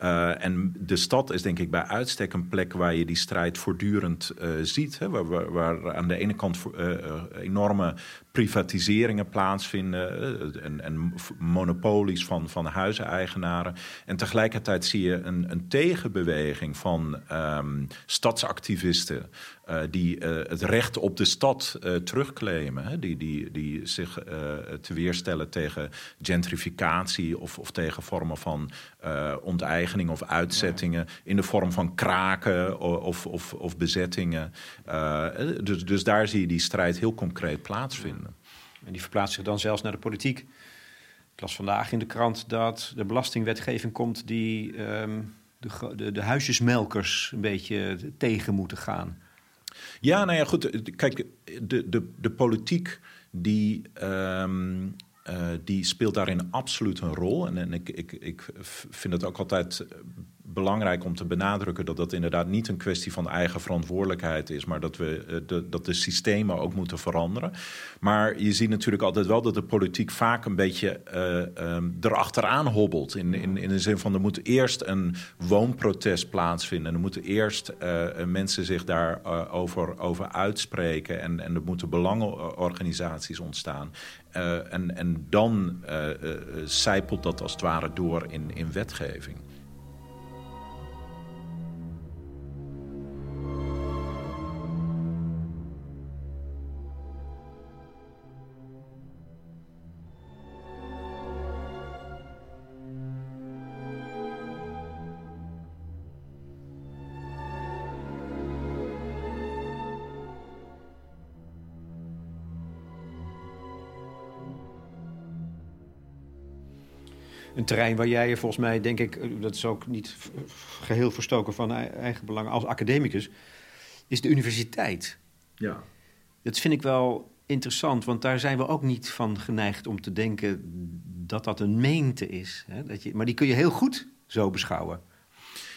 Uh, en de stad is denk ik bij uitstek een plek waar je die strijd voortdurend uh, ziet. Hè? Waar, waar, waar aan de ene kant uh, enorme privatiseringen plaatsvinden en, en monopolies van, van huizeneigenaren. En tegelijkertijd zie je een, een tegenbeweging van um, stadsactivisten uh, die uh, het recht op de stad uh, terugclaimen. Hè? Die, die, die zich uh, te weerstellen tegen gentrificatie of, of tegen vormen van uh, onteigening of uitzettingen in de vorm van kraken of, of, of bezettingen. Uh, dus, dus daar zie je die strijd heel concreet plaatsvinden. En die verplaatst zich dan zelfs naar de politiek. Ik las vandaag in de krant dat de belastingwetgeving komt die um, de, de, de huisjesmelkers een beetje tegen moeten gaan. Ja, nou ja, goed. Kijk, de, de, de politiek die... Um, Uh, die speelt daarin absoluut een rol. En, en ik, ik, ik vind het ook altijd belangrijk om te benadrukken dat dat inderdaad niet een kwestie van eigen verantwoordelijkheid is, maar dat, we, uh, de, dat de systemen ook moeten veranderen. Maar je ziet natuurlijk altijd wel dat de politiek vaak een beetje uh, um, erachteraan hobbelt. In, in, in de zin van, er moet eerst een woonprotest plaatsvinden. Er moeten eerst uh, mensen zich daarover uh, over uitspreken. En, en er moeten belangenorganisaties ontstaan. Uh, en, en dan uh, uh, sijpelt dat als het ware door in, in wetgeving. Een terrein waar jij je volgens mij, denk ik, dat is ook niet geheel verstoken van eigen belang als academicus, is de universiteit. Ja. Dat vind ik wel interessant, want daar zijn we ook niet van geneigd om te denken dat dat een meente is. Hè? Dat je, maar die kun je heel goed zo beschouwen.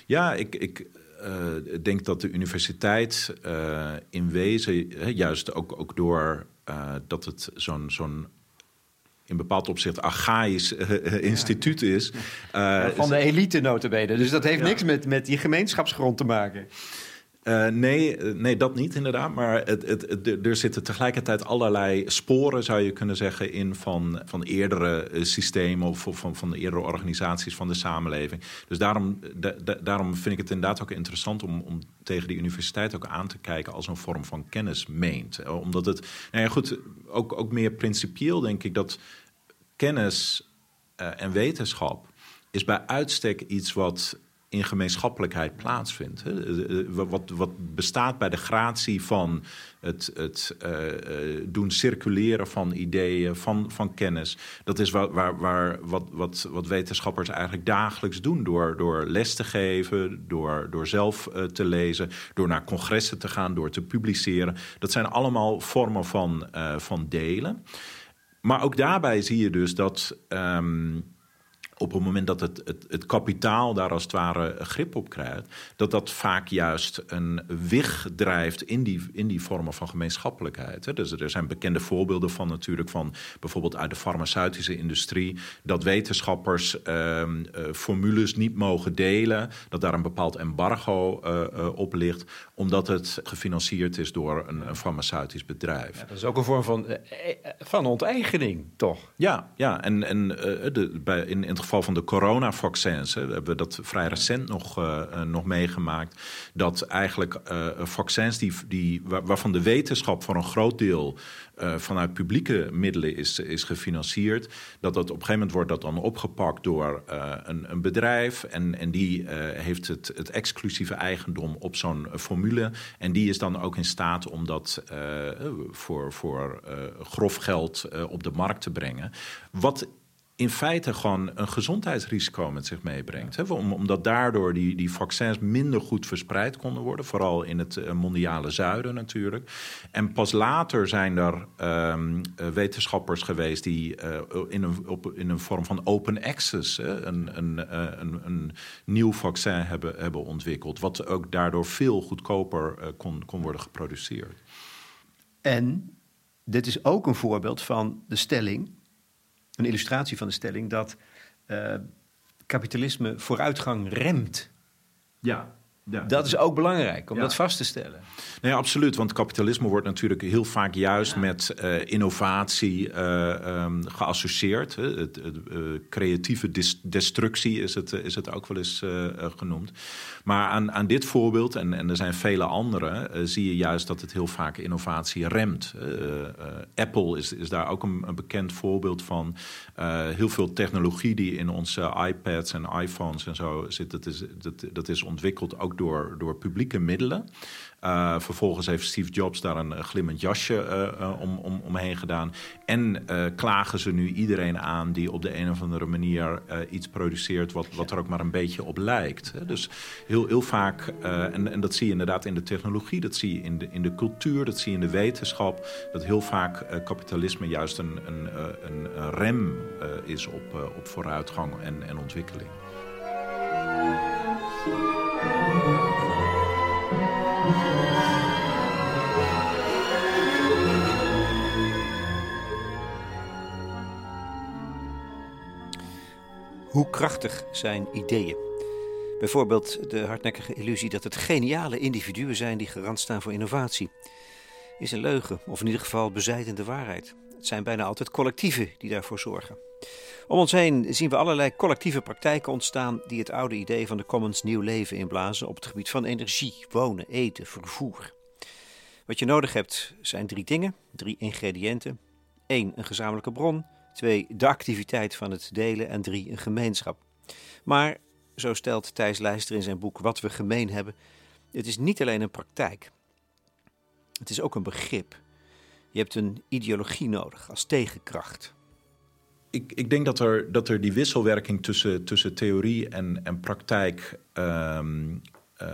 Ja, ik... ik... Ik uh, denk dat de universiteit uh, in wezen, uh, juist ook, ook door uh, dat het zo'n, zo'n in bepaald opzicht archaïsch uh, ja. instituut is. Uh, ja, van de elite nota bene. Dus dat heeft ja. niks met, met die gemeenschapsgrond te maken. Uh, nee, nee, dat niet inderdaad. Maar het, het, het, er zitten tegelijkertijd allerlei sporen, zou je kunnen zeggen, in van, van eerdere systemen of van, van eerdere organisaties van de samenleving. Dus daarom, da, da, daarom vind ik het inderdaad ook interessant om, om tegen die universiteit ook aan te kijken als een vorm van kennismeent. Omdat het, nou ja, goed, ook, ook meer principieel denk ik dat kennis uh, en wetenschap is bij uitstek iets wat in gemeenschappelijkheid plaatsvindt. Wat, wat bestaat bij de gratie van het, het uh, doen circuleren van ideeën, van, van kennis. Dat is waar, waar, waar, wat, wat, wat wetenschappers eigenlijk dagelijks doen. Door, door les te geven, door, door zelf uh, te lezen, door naar congressen te gaan, door te publiceren. Dat zijn allemaal vormen van, uh, van delen. Maar ook daarbij zie je dus dat... Um, op het moment dat het, het, het kapitaal daar als het ware grip op krijgt, dat dat vaak juist een wig drijft in die, in die vormen van gemeenschappelijkheid. Hè. Dus er zijn bekende voorbeelden van natuurlijk, van bijvoorbeeld uit de farmaceutische industrie, dat wetenschappers eh, formules niet mogen delen, dat daar een bepaald embargo eh, op ligt, omdat het gefinancierd is door een, een farmaceutisch bedrijf. Ja, dat is ook een vorm van, van onteigening, toch? Ja, ja en, en de, bij, in, in het geval van de coronavaccins hè, hebben we dat vrij recent nog, uh, uh, nog meegemaakt. Dat eigenlijk uh, vaccins die, die, waar, waarvan de wetenschap voor een groot deel uh, vanuit publieke middelen is, is gefinancierd. Dat dat op een gegeven moment wordt dat dan opgepakt door uh, een, een bedrijf. En, en die uh, heeft het, het exclusieve eigendom op zo'n uh, formule. En die is dan ook in staat om dat uh, voor, voor uh, grof geld uh, op de markt te brengen. Wat in feite gewoon een gezondheidsrisico met zich meebrengt. Hè? Om, omdat daardoor die, die vaccins minder goed verspreid konden worden. Vooral in het mondiale zuiden natuurlijk. En pas later zijn er um, wetenschappers geweest die uh, in, een, op, in een vorm van open access hè, een, een, een, een nieuw vaccin hebben, hebben ontwikkeld. Wat ook daardoor veel goedkoper uh, kon, kon worden geproduceerd. En dit is ook een voorbeeld van de stelling, een illustratie van de stelling dat uh, kapitalisme vooruitgang remt. Ja, ja. Dat is ook belangrijk om ja. dat vast te stellen. Nee, absoluut, want kapitalisme wordt natuurlijk heel vaak juist ja. met uh, innovatie uh, um, geassocieerd. Hè. Het, het, uh, creatieve dis- destructie is het, uh, is het ook wel eens uh, uh, genoemd. Maar aan, aan dit voorbeeld, en, en er zijn vele andere, uh, zie je juist dat het heel vaak innovatie remt. Uh, uh, Apple is, is daar ook een, een bekend voorbeeld van. Uh, heel veel technologie die in onze iPads en iPhones en zo zit, dat is, dat, dat is ontwikkeld ook door, door publieke middelen. Uh, vervolgens heeft Steve Jobs daar een glimmend jasje uh, um, om, omheen gedaan. En uh, klagen ze nu iedereen aan die op de een of andere manier uh, iets produceert wat, wat er ook maar een beetje op lijkt. Hè? Dus heel, heel vaak, uh, en, en dat zie je inderdaad in de technologie, dat zie je in de, in de cultuur, dat zie je in de wetenschap, dat heel vaak uh, kapitalisme juist een, een, een, een rem uh, is op, uh, op vooruitgang en, en ontwikkeling. Hoe krachtig zijn ideeën? Bijvoorbeeld de hardnekkige illusie dat het geniale individuen zijn die garant staan voor innovatie. Is een leugen, of in ieder geval bezijdende waarheid. Het zijn bijna altijd collectieven die daarvoor zorgen. Om ons heen zien we allerlei collectieve praktijken ontstaan die het oude idee van de commons nieuw leven inblazen op het gebied van energie, wonen, eten, vervoer. Wat je nodig hebt zijn drie dingen, drie ingrediënten. één, een gezamenlijke bron. twee, de activiteit van het delen en drie, een gemeenschap. Maar, zo stelt Thijs Lijster in zijn boek Wat we gemeen hebben, het is niet alleen een praktijk. Het is ook een begrip. Je hebt een ideologie nodig als tegenkracht. Ik, ik denk dat er, dat er die wisselwerking tussen, tussen theorie en, en praktijk Um, uh,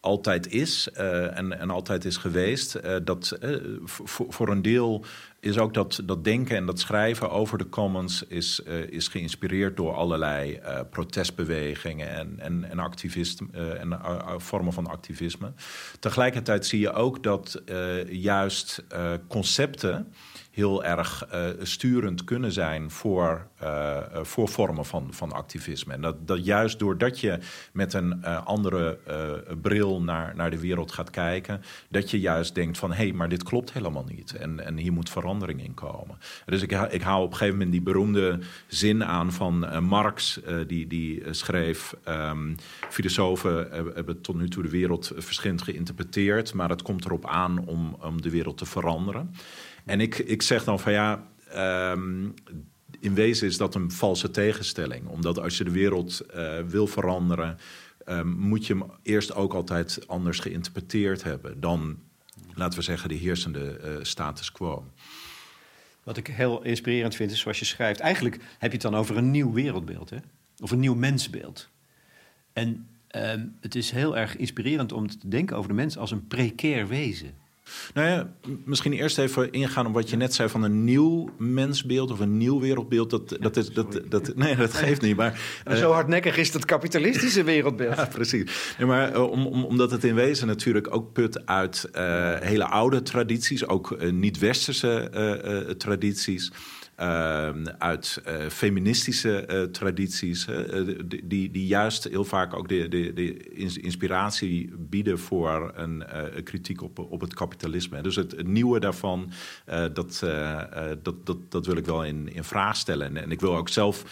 altijd is uh, en, en altijd is geweest. Uh, dat, uh, voor, voor een deel is ook dat, dat denken en dat schrijven over de commons is, uh, is geïnspireerd door allerlei uh, protestbewegingen en, en, en, activist, uh, en uh, vormen van activisme. Tegelijkertijd zie je ook dat uh, juist uh, concepten heel erg uh, sturend kunnen zijn voor, uh, voor vormen van, van activisme. En dat, dat juist doordat je met een uh, andere uh, bril naar, naar de wereld gaat kijken, dat je juist denkt van, hé, hey, maar dit klopt helemaal niet. En, en hier moet verandering in komen. Dus ik, ik haal op een gegeven moment die beroemde zin aan van uh, Marx, uh, die, die schreef, um, filosofen hebben tot nu toe de wereld verschillend geïnterpreteerd, maar het komt erop aan om, om de wereld te veranderen. En ik, ik zeg dan van ja, um, in wezen is dat een valse tegenstelling. Omdat als je de wereld uh, wil veranderen, um, moet je hem eerst ook altijd anders geïnterpreteerd hebben dan, laten we zeggen, de heersende uh, status quo. Wat ik heel inspirerend vind is zoals je schrijft. Eigenlijk heb je het dan over een nieuw wereldbeeld, hè? Of een nieuw mensbeeld. En um, het is heel erg inspirerend om te denken over de mens als een precair wezen. Nou ja, misschien eerst even ingaan op wat je net zei van een nieuw mensbeeld of een nieuw wereldbeeld. Dat, dat is, dat, dat, nee, dat geeft niet. Maar, maar zo hardnekkig is dat kapitalistische wereldbeeld. Ja, precies. Nee, maar om, om, omdat het in wezen natuurlijk ook put uit uh, hele oude tradities, ook uh, niet-westerse uh, uh, tradities. Uh, uit uh, feministische uh, tradities, uh, die, die juist heel vaak ook de, de, de inspiratie bieden voor een uh, kritiek op, op het kapitalisme. Dus het, het nieuwe daarvan, uh, dat, uh, dat, dat, dat wil ik wel in, in vraag stellen. En, en ik wil ook zelf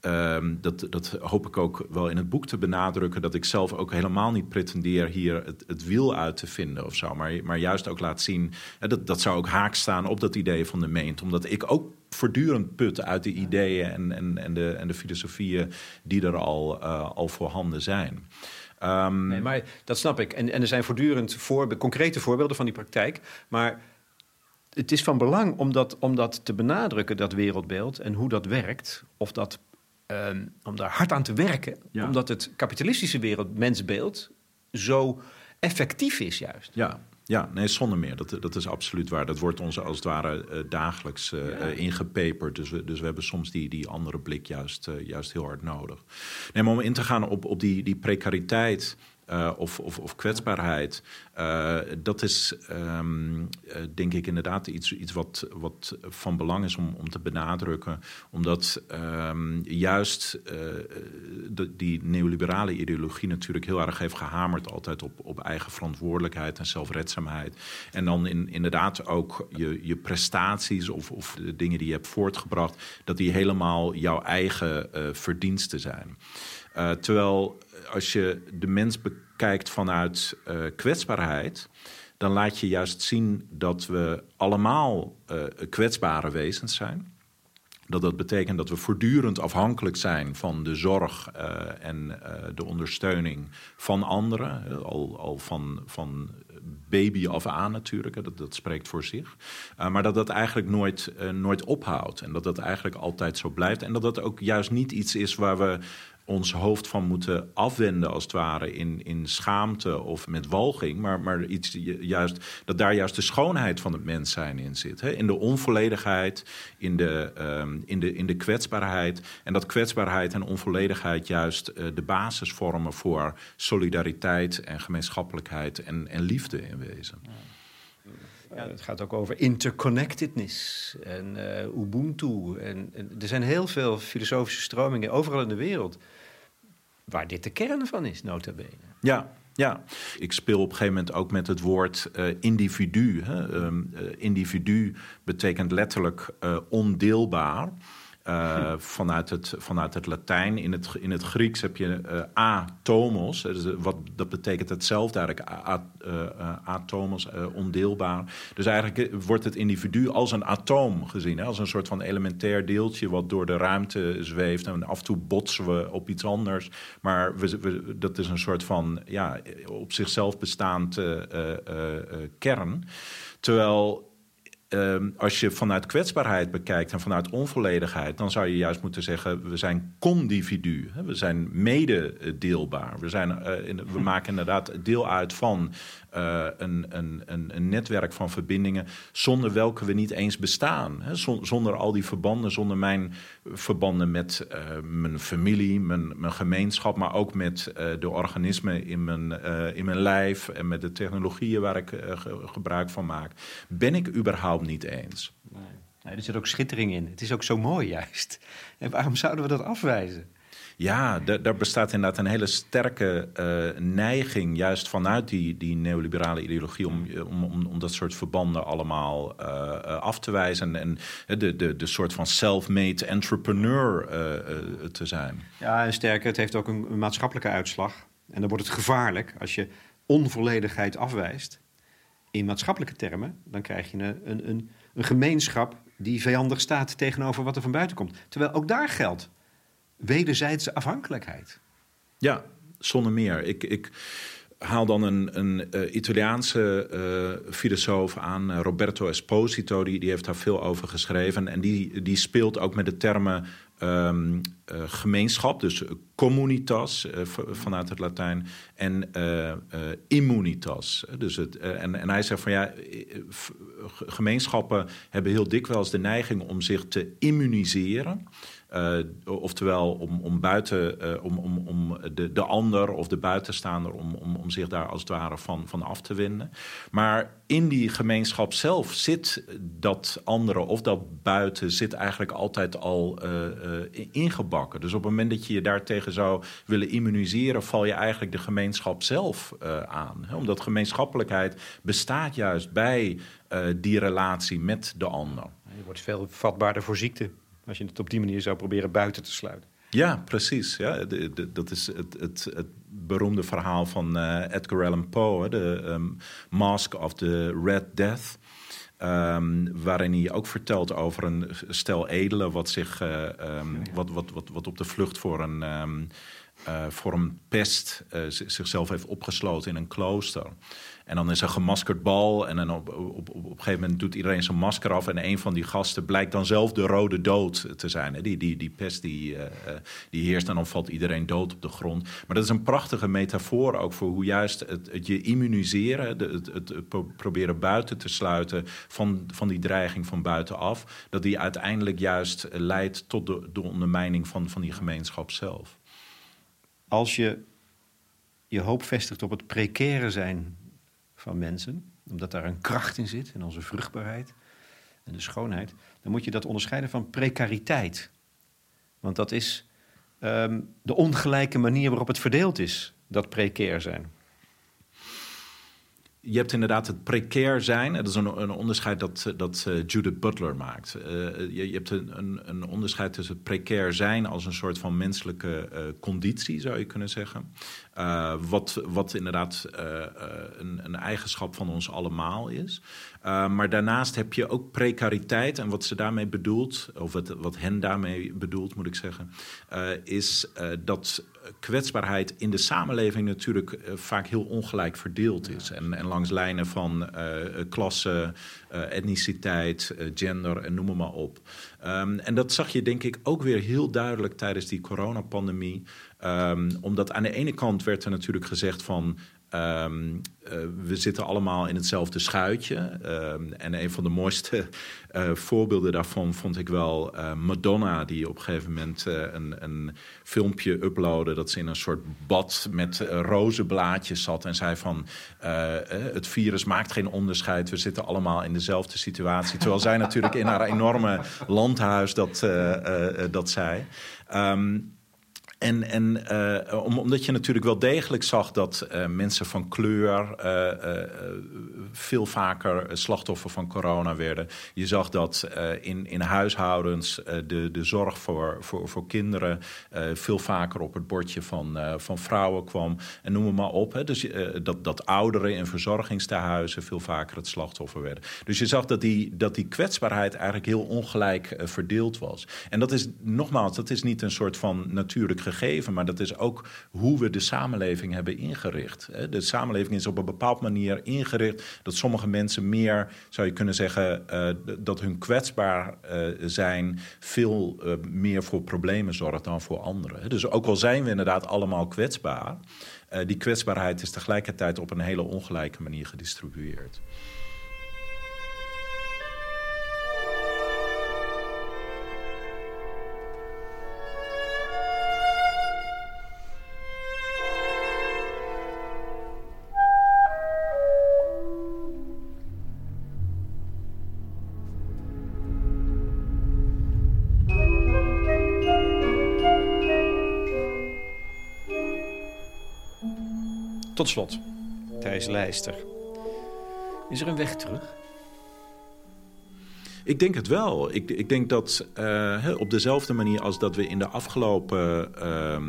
Um, dat, dat hoop ik ook wel in het boek te benadrukken, dat ik zelf ook helemaal niet pretendeer hier het, het wiel uit te vinden of zo. Maar, maar juist ook laat zien, hè, dat, dat zou ook haak staan op dat idee van de meent. Omdat ik ook voortdurend put uit de ideeën en, en, en, de, en de filosofieën die er al, uh, al voorhanden zijn. Um, nee, maar dat snap ik. En, en er zijn voortdurend voorbe- concrete voorbeelden van die praktijk. Maar het is van belang om dat, om dat te benadrukken, dat wereldbeeld, en hoe dat werkt, of dat... Um, om daar hard aan te werken. Ja. Omdat het kapitalistische wereld, mensbeeld, zo effectief is juist. Ja, ja nee, zonder meer. Dat, dat is absoluut waar. Dat wordt ons als het ware uh, dagelijks uh, ja. uh, ingepeperd. Dus we, dus we hebben soms die, die andere blik juist, uh, juist heel hard nodig. Nee, maar om in te gaan op, op die, die precariteit... Uh, of, of, of kwetsbaarheid, uh, dat is um, uh, denk ik inderdaad iets, iets wat, wat van belang is om, om te benadrukken. Omdat um, juist uh, de, die neoliberale ideologie natuurlijk heel erg heeft gehamerd altijd op, op eigen verantwoordelijkheid en zelfredzaamheid. En dan in, inderdaad ook je, je prestaties of, of de dingen die je hebt voortgebracht, dat die helemaal jouw eigen uh, verdiensten zijn. Uh, terwijl als je de mens bekijkt vanuit uh, kwetsbaarheid, dan laat je juist zien dat we allemaal uh, kwetsbare wezens zijn. Dat dat betekent dat we voortdurend afhankelijk zijn van de zorg uh, en uh, de ondersteuning van anderen. Al, al van, van baby af aan natuurlijk, dat, dat spreekt voor zich. Uh, maar dat dat eigenlijk nooit, uh, nooit ophoudt en dat dat eigenlijk altijd zo blijft. En dat dat ook juist niet iets is waar we ons hoofd van moeten afwenden als het ware in, in schaamte of met walging, maar, maar iets juist, dat daar juist de schoonheid van het mens zijn in zit. Hè? In de onvolledigheid, in de, um, in, de, in de kwetsbaarheid. En dat kwetsbaarheid en onvolledigheid juist uh, de basis vormen voor solidariteit en gemeenschappelijkheid en, en liefde in wezen. Ja, het gaat ook over interconnectedness en uh, Ubuntu. En, en er zijn heel veel filosofische stromingen overal in de wereld waar dit de kern van is, nota bene. Ja, ja. Ik speel op een gegeven moment ook met het woord uh, individu. Hè? Um, uh, individu betekent letterlijk uh, ondeelbaar. Uh, vanuit, het, vanuit het Latijn. In het, in het Grieks heb je uh, atomos. Dus wat, dat betekent hetzelfde eigenlijk. A, uh, atomos, uh, ondeelbaar. Dus eigenlijk wordt het individu als een atoom gezien. Hè? Als een soort van elementair deeltje wat door de ruimte zweeft. En af en toe botsen we op iets anders. Maar we, we, dat is een soort van ja, op zichzelf bestaand uh, uh, uh, kern. Terwijl... Um, als je vanuit kwetsbaarheid bekijkt en vanuit onvolledigheid, dan zou je juist moeten zeggen, we zijn condividu. Hè? We zijn mededeelbaar. We, zijn, uh, in, we maken inderdaad deel uit van uh, een, een, een netwerk van verbindingen zonder welke we niet eens bestaan. Hè? Zonder al die verbanden, zonder mijn verbanden met uh, mijn familie, mijn, mijn gemeenschap, maar ook met uh, de organismen in mijn, uh, in mijn lijf en met de technologieën waar ik uh, ge- gebruik van maak. Ben ik überhaupt niet eens. Nee. Nee, er zit ook schittering in. Het is ook zo mooi juist. En waarom zouden we dat afwijzen? Ja, d- daar bestaat inderdaad een hele sterke uh, neiging... juist vanuit die, die neoliberale ideologie... Om, om, om, om dat soort verbanden allemaal uh, af te wijzen... en de, de, de soort van self-made entrepreneur uh, uh, te zijn. Ja, en sterker, het heeft ook een, een maatschappelijke uitslag. En dan wordt het gevaarlijk als je onvolledigheid afwijst... in maatschappelijke termen, dan krijg je een, een, een gemeenschap... die vijandig staat tegenover wat er van buiten komt. Terwijl ook daar geldt wederzijdse afhankelijkheid. Ja, zonder meer. Ik, ik haal dan een, een uh, Italiaanse uh, filosoof aan, uh, Roberto Esposito. Die, die heeft daar veel over geschreven. En die, die speelt ook met de termen... Um, uh, gemeenschap, dus communitas uh, v- vanuit het Latijn en uh, uh, immunitas. Dus het, uh, en, en hij zegt van ja, f- gemeenschappen hebben heel dikwijls de neiging om zich te immuniseren. Uh, oftewel om, om buiten, uh, om, om, om de, de ander of de buitenstaander, om, om, om zich daar als het ware van, van af te wenden. Maar in die gemeenschap zelf zit dat andere of dat buiten zit eigenlijk altijd al uh, uh, ingebakken. Dus op het moment dat je je daartegen zou willen immuniseren, val je eigenlijk de gemeenschap zelf uh, aan. Omdat gemeenschappelijkheid bestaat juist bij uh, die relatie met de ander. Je wordt veel vatbaarder voor ziekte. Als je het op die manier zou proberen buiten te sluiten. Ja, precies. Ja. De, de, dat is het, het, het beroemde verhaal van uh, Edgar Allan Poe, de um, Mask of the Red Death. Um, waarin hij ook vertelt over een stel edelen wat zich uh, um, wat, wat, wat, wat op de vlucht voor een, um, uh, voor een pest uh, zichzelf heeft opgesloten in een klooster. En dan is er gemaskerd bal en dan op, op, op, op een gegeven moment doet iedereen zijn masker af en een van die gasten blijkt dan zelf de rode dood te zijn. Hè? Die, die, die pest die, uh, die heerst en dan valt iedereen dood op de grond. Maar dat is een prachtige metafoor ook voor hoe juist het, het je immuniseren, de, het, het, het proberen buiten te sluiten van, van die dreiging van buitenaf, dat die uiteindelijk juist leidt tot de, de ondermijning van, van die gemeenschap zelf. Als je je hoop vestigt op het precaire zijn van mensen, omdat daar een kracht in zit, in onze vruchtbaarheid en de schoonheid, dan moet je dat onderscheiden van precariteit. Want dat is um, de ongelijke manier waarop het verdeeld is, dat precair zijn. Je hebt inderdaad het precair zijn. Dat is een, een onderscheid dat, dat uh, Judith Butler maakt. Uh, je, je hebt een, een, een onderscheid tussen het precair zijn als een soort van menselijke uh, conditie, zou je kunnen zeggen. Uh, wat, wat inderdaad uh, uh, een, een eigenschap van ons allemaal is. Uh, maar daarnaast heb je ook precariteit. En wat ze daarmee bedoelt, of het, wat hen daarmee bedoelt, moet ik zeggen, uh, is uh, dat kwetsbaarheid in de samenleving natuurlijk uh, vaak heel ongelijk verdeeld is. En, en langs lijnen van uh, klasse, uh, etniciteit, uh, gender en noem maar op. Um, en dat zag je denk ik ook weer heel duidelijk tijdens die coronapandemie. Um, omdat aan de ene kant werd er natuurlijk gezegd van Um, uh, we zitten allemaal in hetzelfde schuitje. Um, en een van de mooiste uh, voorbeelden daarvan vond ik wel uh, Madonna, die op een gegeven moment uh, een, een filmpje uploadde dat ze in een soort bad met uh, rozenblaadjes zat en zei van uh, uh, het virus maakt geen onderscheid, we zitten allemaal in dezelfde situatie. Terwijl zij natuurlijk in haar enorme landhuis dat, uh, uh, uh, dat zei. Um, En, en uh, om, omdat je natuurlijk wel degelijk zag dat uh, mensen van kleur uh, uh, veel vaker slachtoffer van corona werden. Je zag dat uh, in, in huishoudens uh, de, de zorg voor, voor, voor kinderen uh, veel vaker op het bordje van, uh, van vrouwen kwam. En noem maar op. Hè. Dus uh, dat, dat ouderen in verzorgingstehuizen veel vaker het slachtoffer werden. Dus je zag dat die, dat die kwetsbaarheid eigenlijk heel ongelijk uh, verdeeld was. En dat is, nogmaals, dat is niet een soort van natuurlijk gegeven, maar dat is ook hoe we de samenleving hebben ingericht. De samenleving is op een bepaalde manier ingericht dat sommige mensen meer, zou je kunnen zeggen, uh, dat hun kwetsbaar uh, zijn veel uh, meer voor problemen zorgt dan voor anderen. Dus ook al zijn we inderdaad allemaal kwetsbaar, uh, die kwetsbaarheid is tegelijkertijd op een hele ongelijke manier gedistribueerd. Tot slot, Thijs Lijster. Is er een weg terug? Ik denk het wel. Ik, ik denk dat uh, op dezelfde manier als dat we in de afgelopen uh,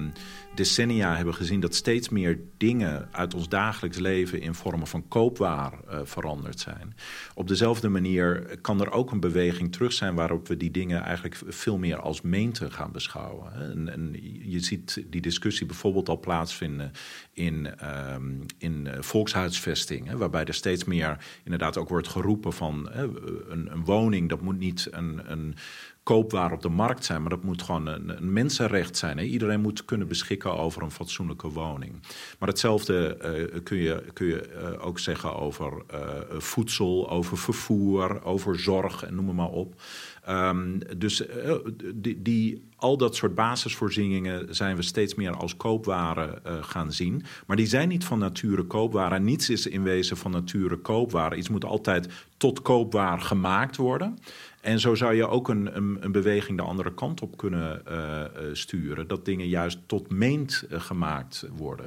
decennia hebben gezien dat steeds meer dingen uit ons dagelijks leven in vormen van koopwaar uh, veranderd zijn. Op dezelfde manier kan er ook een beweging terug zijn waarop we die dingen eigenlijk veel meer als meente gaan beschouwen. En, en je ziet die discussie bijvoorbeeld al plaatsvinden in, uh, in volkshuisvesting, hè, waarbij er steeds meer inderdaad ook wordt geroepen van uh, een, een woning. Dat moet niet een, een koopwaar op de markt zijn, maar dat moet gewoon een, een mensenrecht zijn. Hè? Iedereen moet kunnen beschikken over een fatsoenlijke woning. Maar hetzelfde uh, kun je, kun je uh, ook zeggen over uh, voedsel, over vervoer, over zorg en noem maar op. Um, dus uh, die, die, al dat soort basisvoorzieningen zijn we steeds meer als koopwaren uh, gaan zien. Maar die zijn niet van nature koopwaren. Niets is in wezen van nature koopwaren. Iets moet altijd tot koopwaar gemaakt worden. En zo zou je ook een, een, een beweging de andere kant op kunnen uh, sturen. Dat dingen juist tot meent uh, gemaakt worden.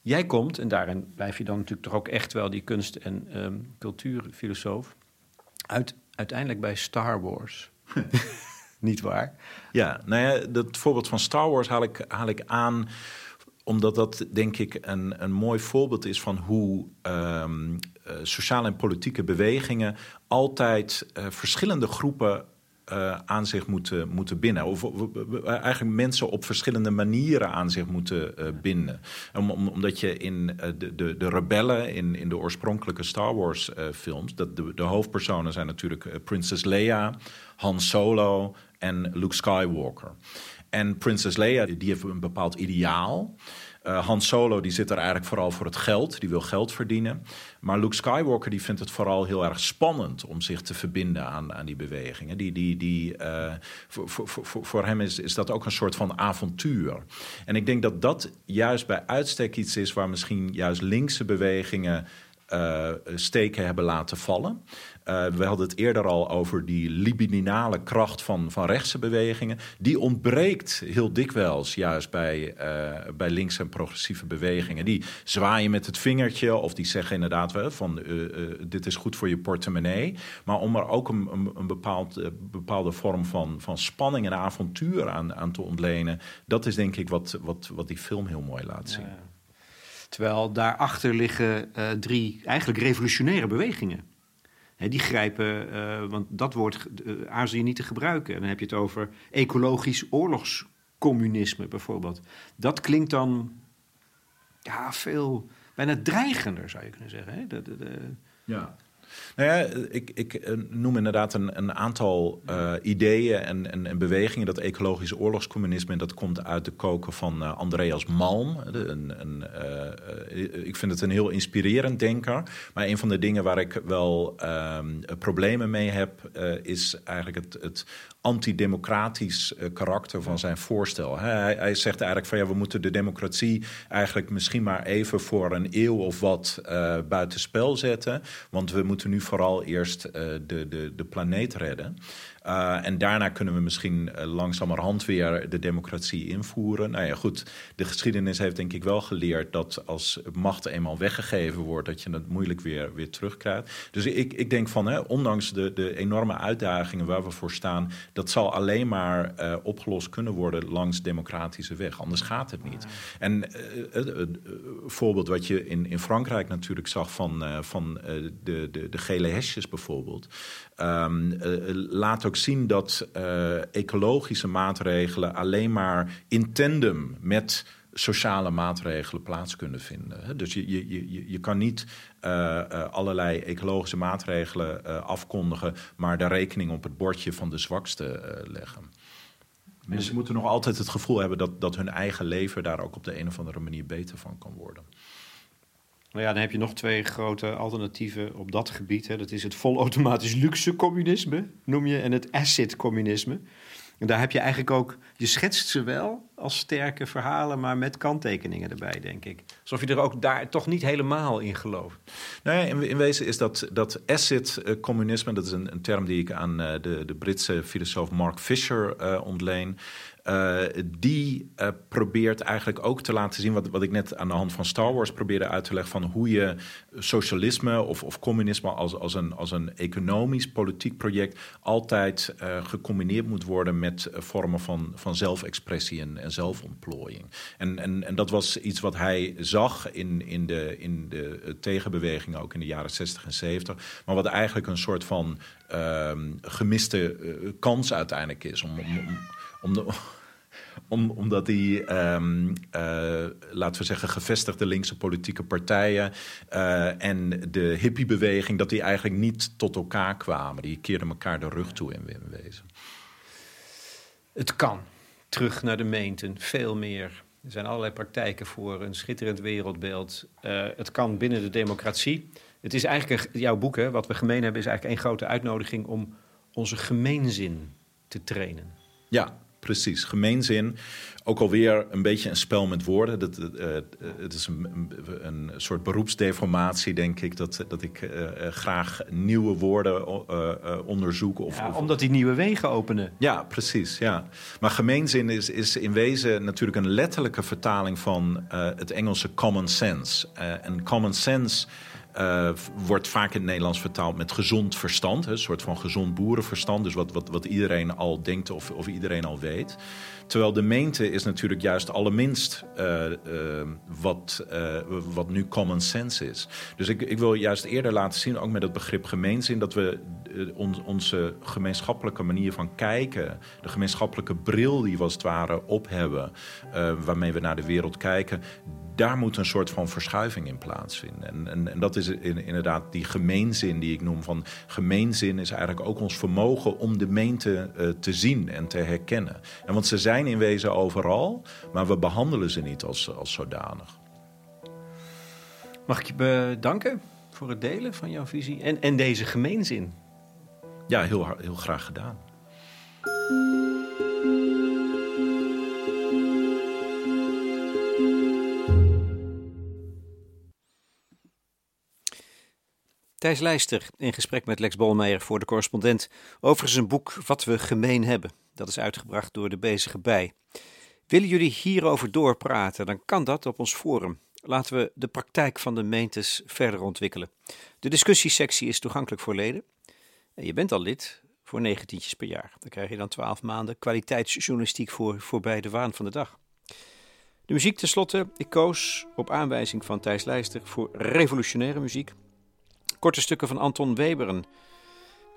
Jij komt, en daarin blijf je dan natuurlijk toch ook echt wel die kunst- en um, cultuurfilosoof, uit, uiteindelijk bij Star Wars. niet waar? Ja, nou ja, dat voorbeeld van Star Wars haal ik, haal ik aan, omdat dat denk ik een, een mooi voorbeeld is van hoe um, uh, sociale en politieke bewegingen altijd uh, verschillende groepen Uh, aan zich moeten, moeten binden. Of, of uh, eigenlijk mensen op verschillende manieren aan zich moeten uh, binden. Om, om, omdat je in uh, de, de, de rebellen in, in de oorspronkelijke Star Wars uh, films... Dat de, de hoofdpersonen zijn natuurlijk uh, Prinses Leia, Han Solo en Luke Skywalker. En Prinses Leia, die heeft een bepaald ideaal. Uh, Han Solo die zit er eigenlijk vooral voor het geld, die wil geld verdienen. Maar Luke Skywalker die vindt het vooral heel erg spannend om zich te verbinden aan, aan die bewegingen. Die, die, die, uh, voor, voor, voor, voor hem is, is dat ook een soort van avontuur. En ik denk dat dat juist bij uitstek iets is waar misschien juist linkse bewegingen uh, steken hebben laten vallen. Uh, we hadden het eerder al over die libidinale kracht van, van rechtse bewegingen. Die ontbreekt heel dikwijls juist bij, uh, bij links- en progressieve bewegingen. Die zwaaien met het vingertje of die zeggen inderdaad wel van uh, uh, dit is goed voor je portemonnee. Maar om er ook een, een, een bepaald, uh, bepaalde vorm van, van spanning en avontuur aan, aan te ontlenen. Dat is denk ik wat, wat, wat die film heel mooi laat zien. Ja. Terwijl daarachter liggen uh, drie eigenlijk revolutionaire bewegingen. He, die grijpen, uh, want dat woord uh, aarzel je niet te gebruiken. En dan heb je het over ecologisch oorlogscommunisme bijvoorbeeld. Dat klinkt dan ja, veel, bijna dreigender zou je kunnen zeggen. He? De, de, de... Ja. Nou ja, ik, ik noem inderdaad een, een aantal uh, ideeën en, en, en bewegingen. Dat ecologische oorlogscommunisme, dat komt uit de koken van uh, Andreas Malm. Een, een, uh, uh, ik vind het een heel inspirerend denker. Maar een van de dingen waar ik wel uh, problemen mee heb, uh, is eigenlijk het, het antidemocratisch uh, karakter van zijn voorstel. Hij, hij zegt eigenlijk van ja, we moeten de democratie eigenlijk misschien maar even voor een eeuw of wat uh, buitenspel zetten. Want we moeten nu vooral eerst uh, de, de, de planeet redden. Uh, en daarna kunnen we misschien uh, langzamerhand weer de democratie invoeren. Nou ja, goed, de geschiedenis heeft denk ik wel geleerd dat als macht eenmaal weggegeven wordt, dat je het moeilijk weer, weer terugkrijgt. Dus ik, ik denk van, hè, ondanks de, de enorme uitdagingen waar we voor staan, dat zal alleen maar uh, opgelost kunnen worden langs democratische weg. Anders gaat het niet. En uh, het, het voorbeeld wat je in, in Frankrijk natuurlijk zag van, uh, van uh, de, de, de gele hesjes bijvoorbeeld, um, uh, laat ook zien dat uh, ecologische maatregelen alleen maar in tandem met sociale maatregelen plaats kunnen vinden. Dus je, je, je, je kan niet uh, uh, allerlei ecologische maatregelen uh, afkondigen, maar de rekening op het bordje van de zwakste uh, leggen. Mensen moeten nog altijd het gevoel hebben dat, dat hun eigen leven daar ook op de een of andere manier beter van kan worden. Nou ja, dan heb je nog twee grote alternatieven op dat gebied. Hè. Dat is het volautomatisch luxe communisme, noem je, en het asset communisme. En daar heb je eigenlijk ook, je schetst ze wel als sterke verhalen, maar met kanttekeningen erbij, denk ik. Alsof je er ook daar toch niet helemaal in gelooft. Nou ja, in, in wezen is dat, dat asset-communisme, dat is een, een term die ik aan de, de Britse filosoof Mark Fisher uh, ontleen. Uh, die uh, probeert eigenlijk ook te laten zien wat, wat ik net aan de hand van Star Wars probeerde uit te leggen, van hoe je socialisme of, of communisme als, als, een, als een economisch politiek project altijd uh, gecombineerd moet worden met uh, vormen van, van zelfexpressie en, en zelfontplooiing. En, en, en dat was iets wat hij zag in, in de, in de tegenbewegingen ook in de jaren zestig en zeventig, maar wat eigenlijk een soort van uh, gemiste uh, kans uiteindelijk is om, om, om Om de, om, omdat die, um, uh, laten we zeggen, gevestigde linkse politieke partijen uh, en de hippiebeweging, dat die eigenlijk niet tot elkaar kwamen. Die keerden elkaar de rug toe in wezen. Het kan. Terug naar de meenten. Veel meer. Er zijn allerlei praktijken voor een schitterend wereldbeeld. Uh, het kan binnen de democratie. Het is eigenlijk, een, jouw boek, hè, Wat we gemeen hebben, is eigenlijk één grote uitnodiging om onze gemeenzin te trainen. Ja, precies. Gemeenzin. Ook alweer een beetje een spel met woorden. Dat, uh, het is een, een soort beroepsdeformatie, denk ik. Dat, dat ik uh, graag nieuwe woorden uh, uh, onderzoek. Of, ja, omdat die nieuwe wegen openen. Ja, precies. Ja. Maar gemeenzin is, is in wezen natuurlijk een letterlijke vertaling van uh, het Engelse common sense. En uh, common sense Uh, wordt vaak in het Nederlands vertaald met gezond verstand. Een soort van gezond boerenverstand. Dus wat, wat, wat iedereen al denkt of, of iedereen al weet. Terwijl de meente is natuurlijk juist allerminst uh, uh, wat, uh, wat nu common sense is. Dus ik, ik wil juist eerder laten zien, ook met het begrip gemeenzin, dat we uh, on, onze gemeenschappelijke manier van kijken, de gemeenschappelijke bril die we als het ware op hebben, uh, waarmee we naar de wereld kijken, daar moet een soort van verschuiving in plaatsvinden. En, en, en dat is in, inderdaad die gemeenzin die ik noem. Van gemeenzin is eigenlijk ook ons vermogen om de meente uh, te zien en te herkennen. En want ze zijn in wezen overal, maar we behandelen ze niet als, als zodanig. Mag ik je bedanken voor het delen van jouw visie en, en deze gemeenzin? Ja, heel, heel graag gedaan. Thijs Lijster in gesprek met Lex Bolmeijer voor De Correspondent over zijn boek Wat we gemeen hebben. Dat is uitgebracht door De Bezige Bij. Willen jullie hierover doorpraten, dan kan dat op ons forum. Laten we de praktijk van de meentes verder ontwikkelen. De discussiesectie is toegankelijk voor leden. En je bent al lid voor negentientjes per jaar. Dan krijg je dan twaalf maanden kwaliteitsjournalistiek voor voorbij de waan van de dag. De muziek tenslotte. Ik koos op aanwijzing van Thijs Lijster voor revolutionaire muziek. Korte stukken van Anton Webern,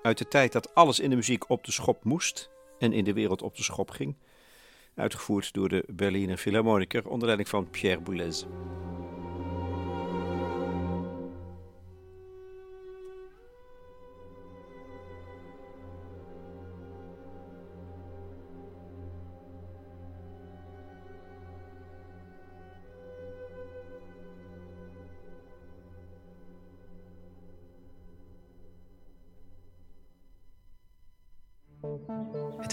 uit de tijd dat alles in de muziek op de schop moest en in de wereld op de schop ging. Uitgevoerd door de Berliner Philharmoniker onder leiding van Pierre Boulez. Het